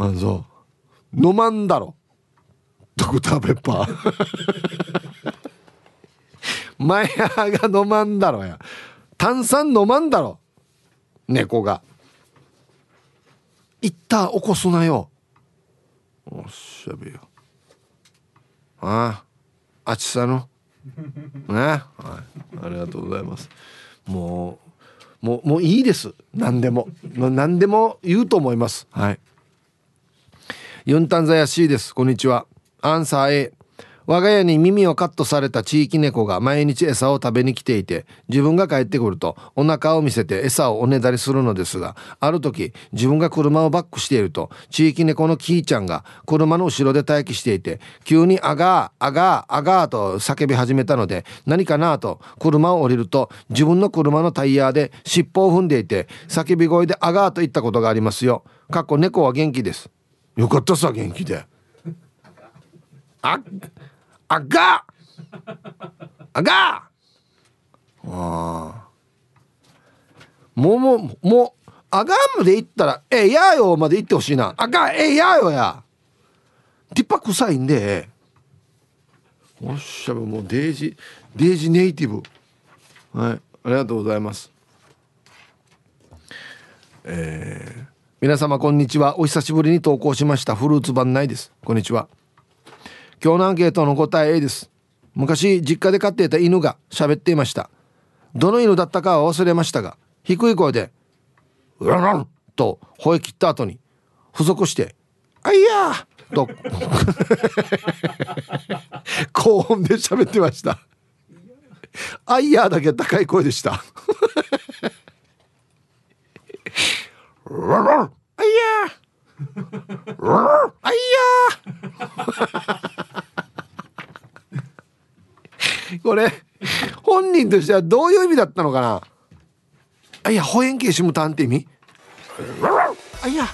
あ、そう、飲まんだろドクターペッパー。マヤが飲まんだろや、炭酸飲まんだろ猫が。いった起こすなよ、おっしゃべよ、ああ、あちさのね、はい、ありがとうございます。もうもうもういいです。何でも何でも言うと思います。はい。ユンタンザヤシーです。こんにちは。アンサー A。 我が家に耳をカットされた地域猫が毎日餌を食べに来ていて、自分が帰ってくるとお腹を見せて餌をおねだりするのですが、ある時自分が車をバックしていると、地域猫のキーちゃんが車の後ろで待機していて、急にアガーアガーアガーと叫び始めたので、何かなと車を降りると、自分の車のタイヤで尻尾を踏んでいて、叫び声でアガーと言ったことがありますよ。かっこ猫は元気です。よかったさ、元気で。あ、あがあがあもうもうもうあがまで行ったら、えやよまで行ってほしいな。あがえやよや。ティッパ臭いんで。おっしゃべ、もうデージデージネイティブ。はい、ありがとうございます。えー。皆様こんにちは。お久しぶりに投稿しました。フルーツ番内です。こんにちは。今日のアンケートの答え A です。昔実家で飼っていた犬が喋っていました。どの犬だったかは忘れましたが、低い声でうららんと吠え切った後に付属してあいやーと高音で喋ってました。あいやーだけ高い声でした。あいやーあいやーこれ本人としてはどういう意味だったのかな。あいや、保険金しむたんって意味。あいや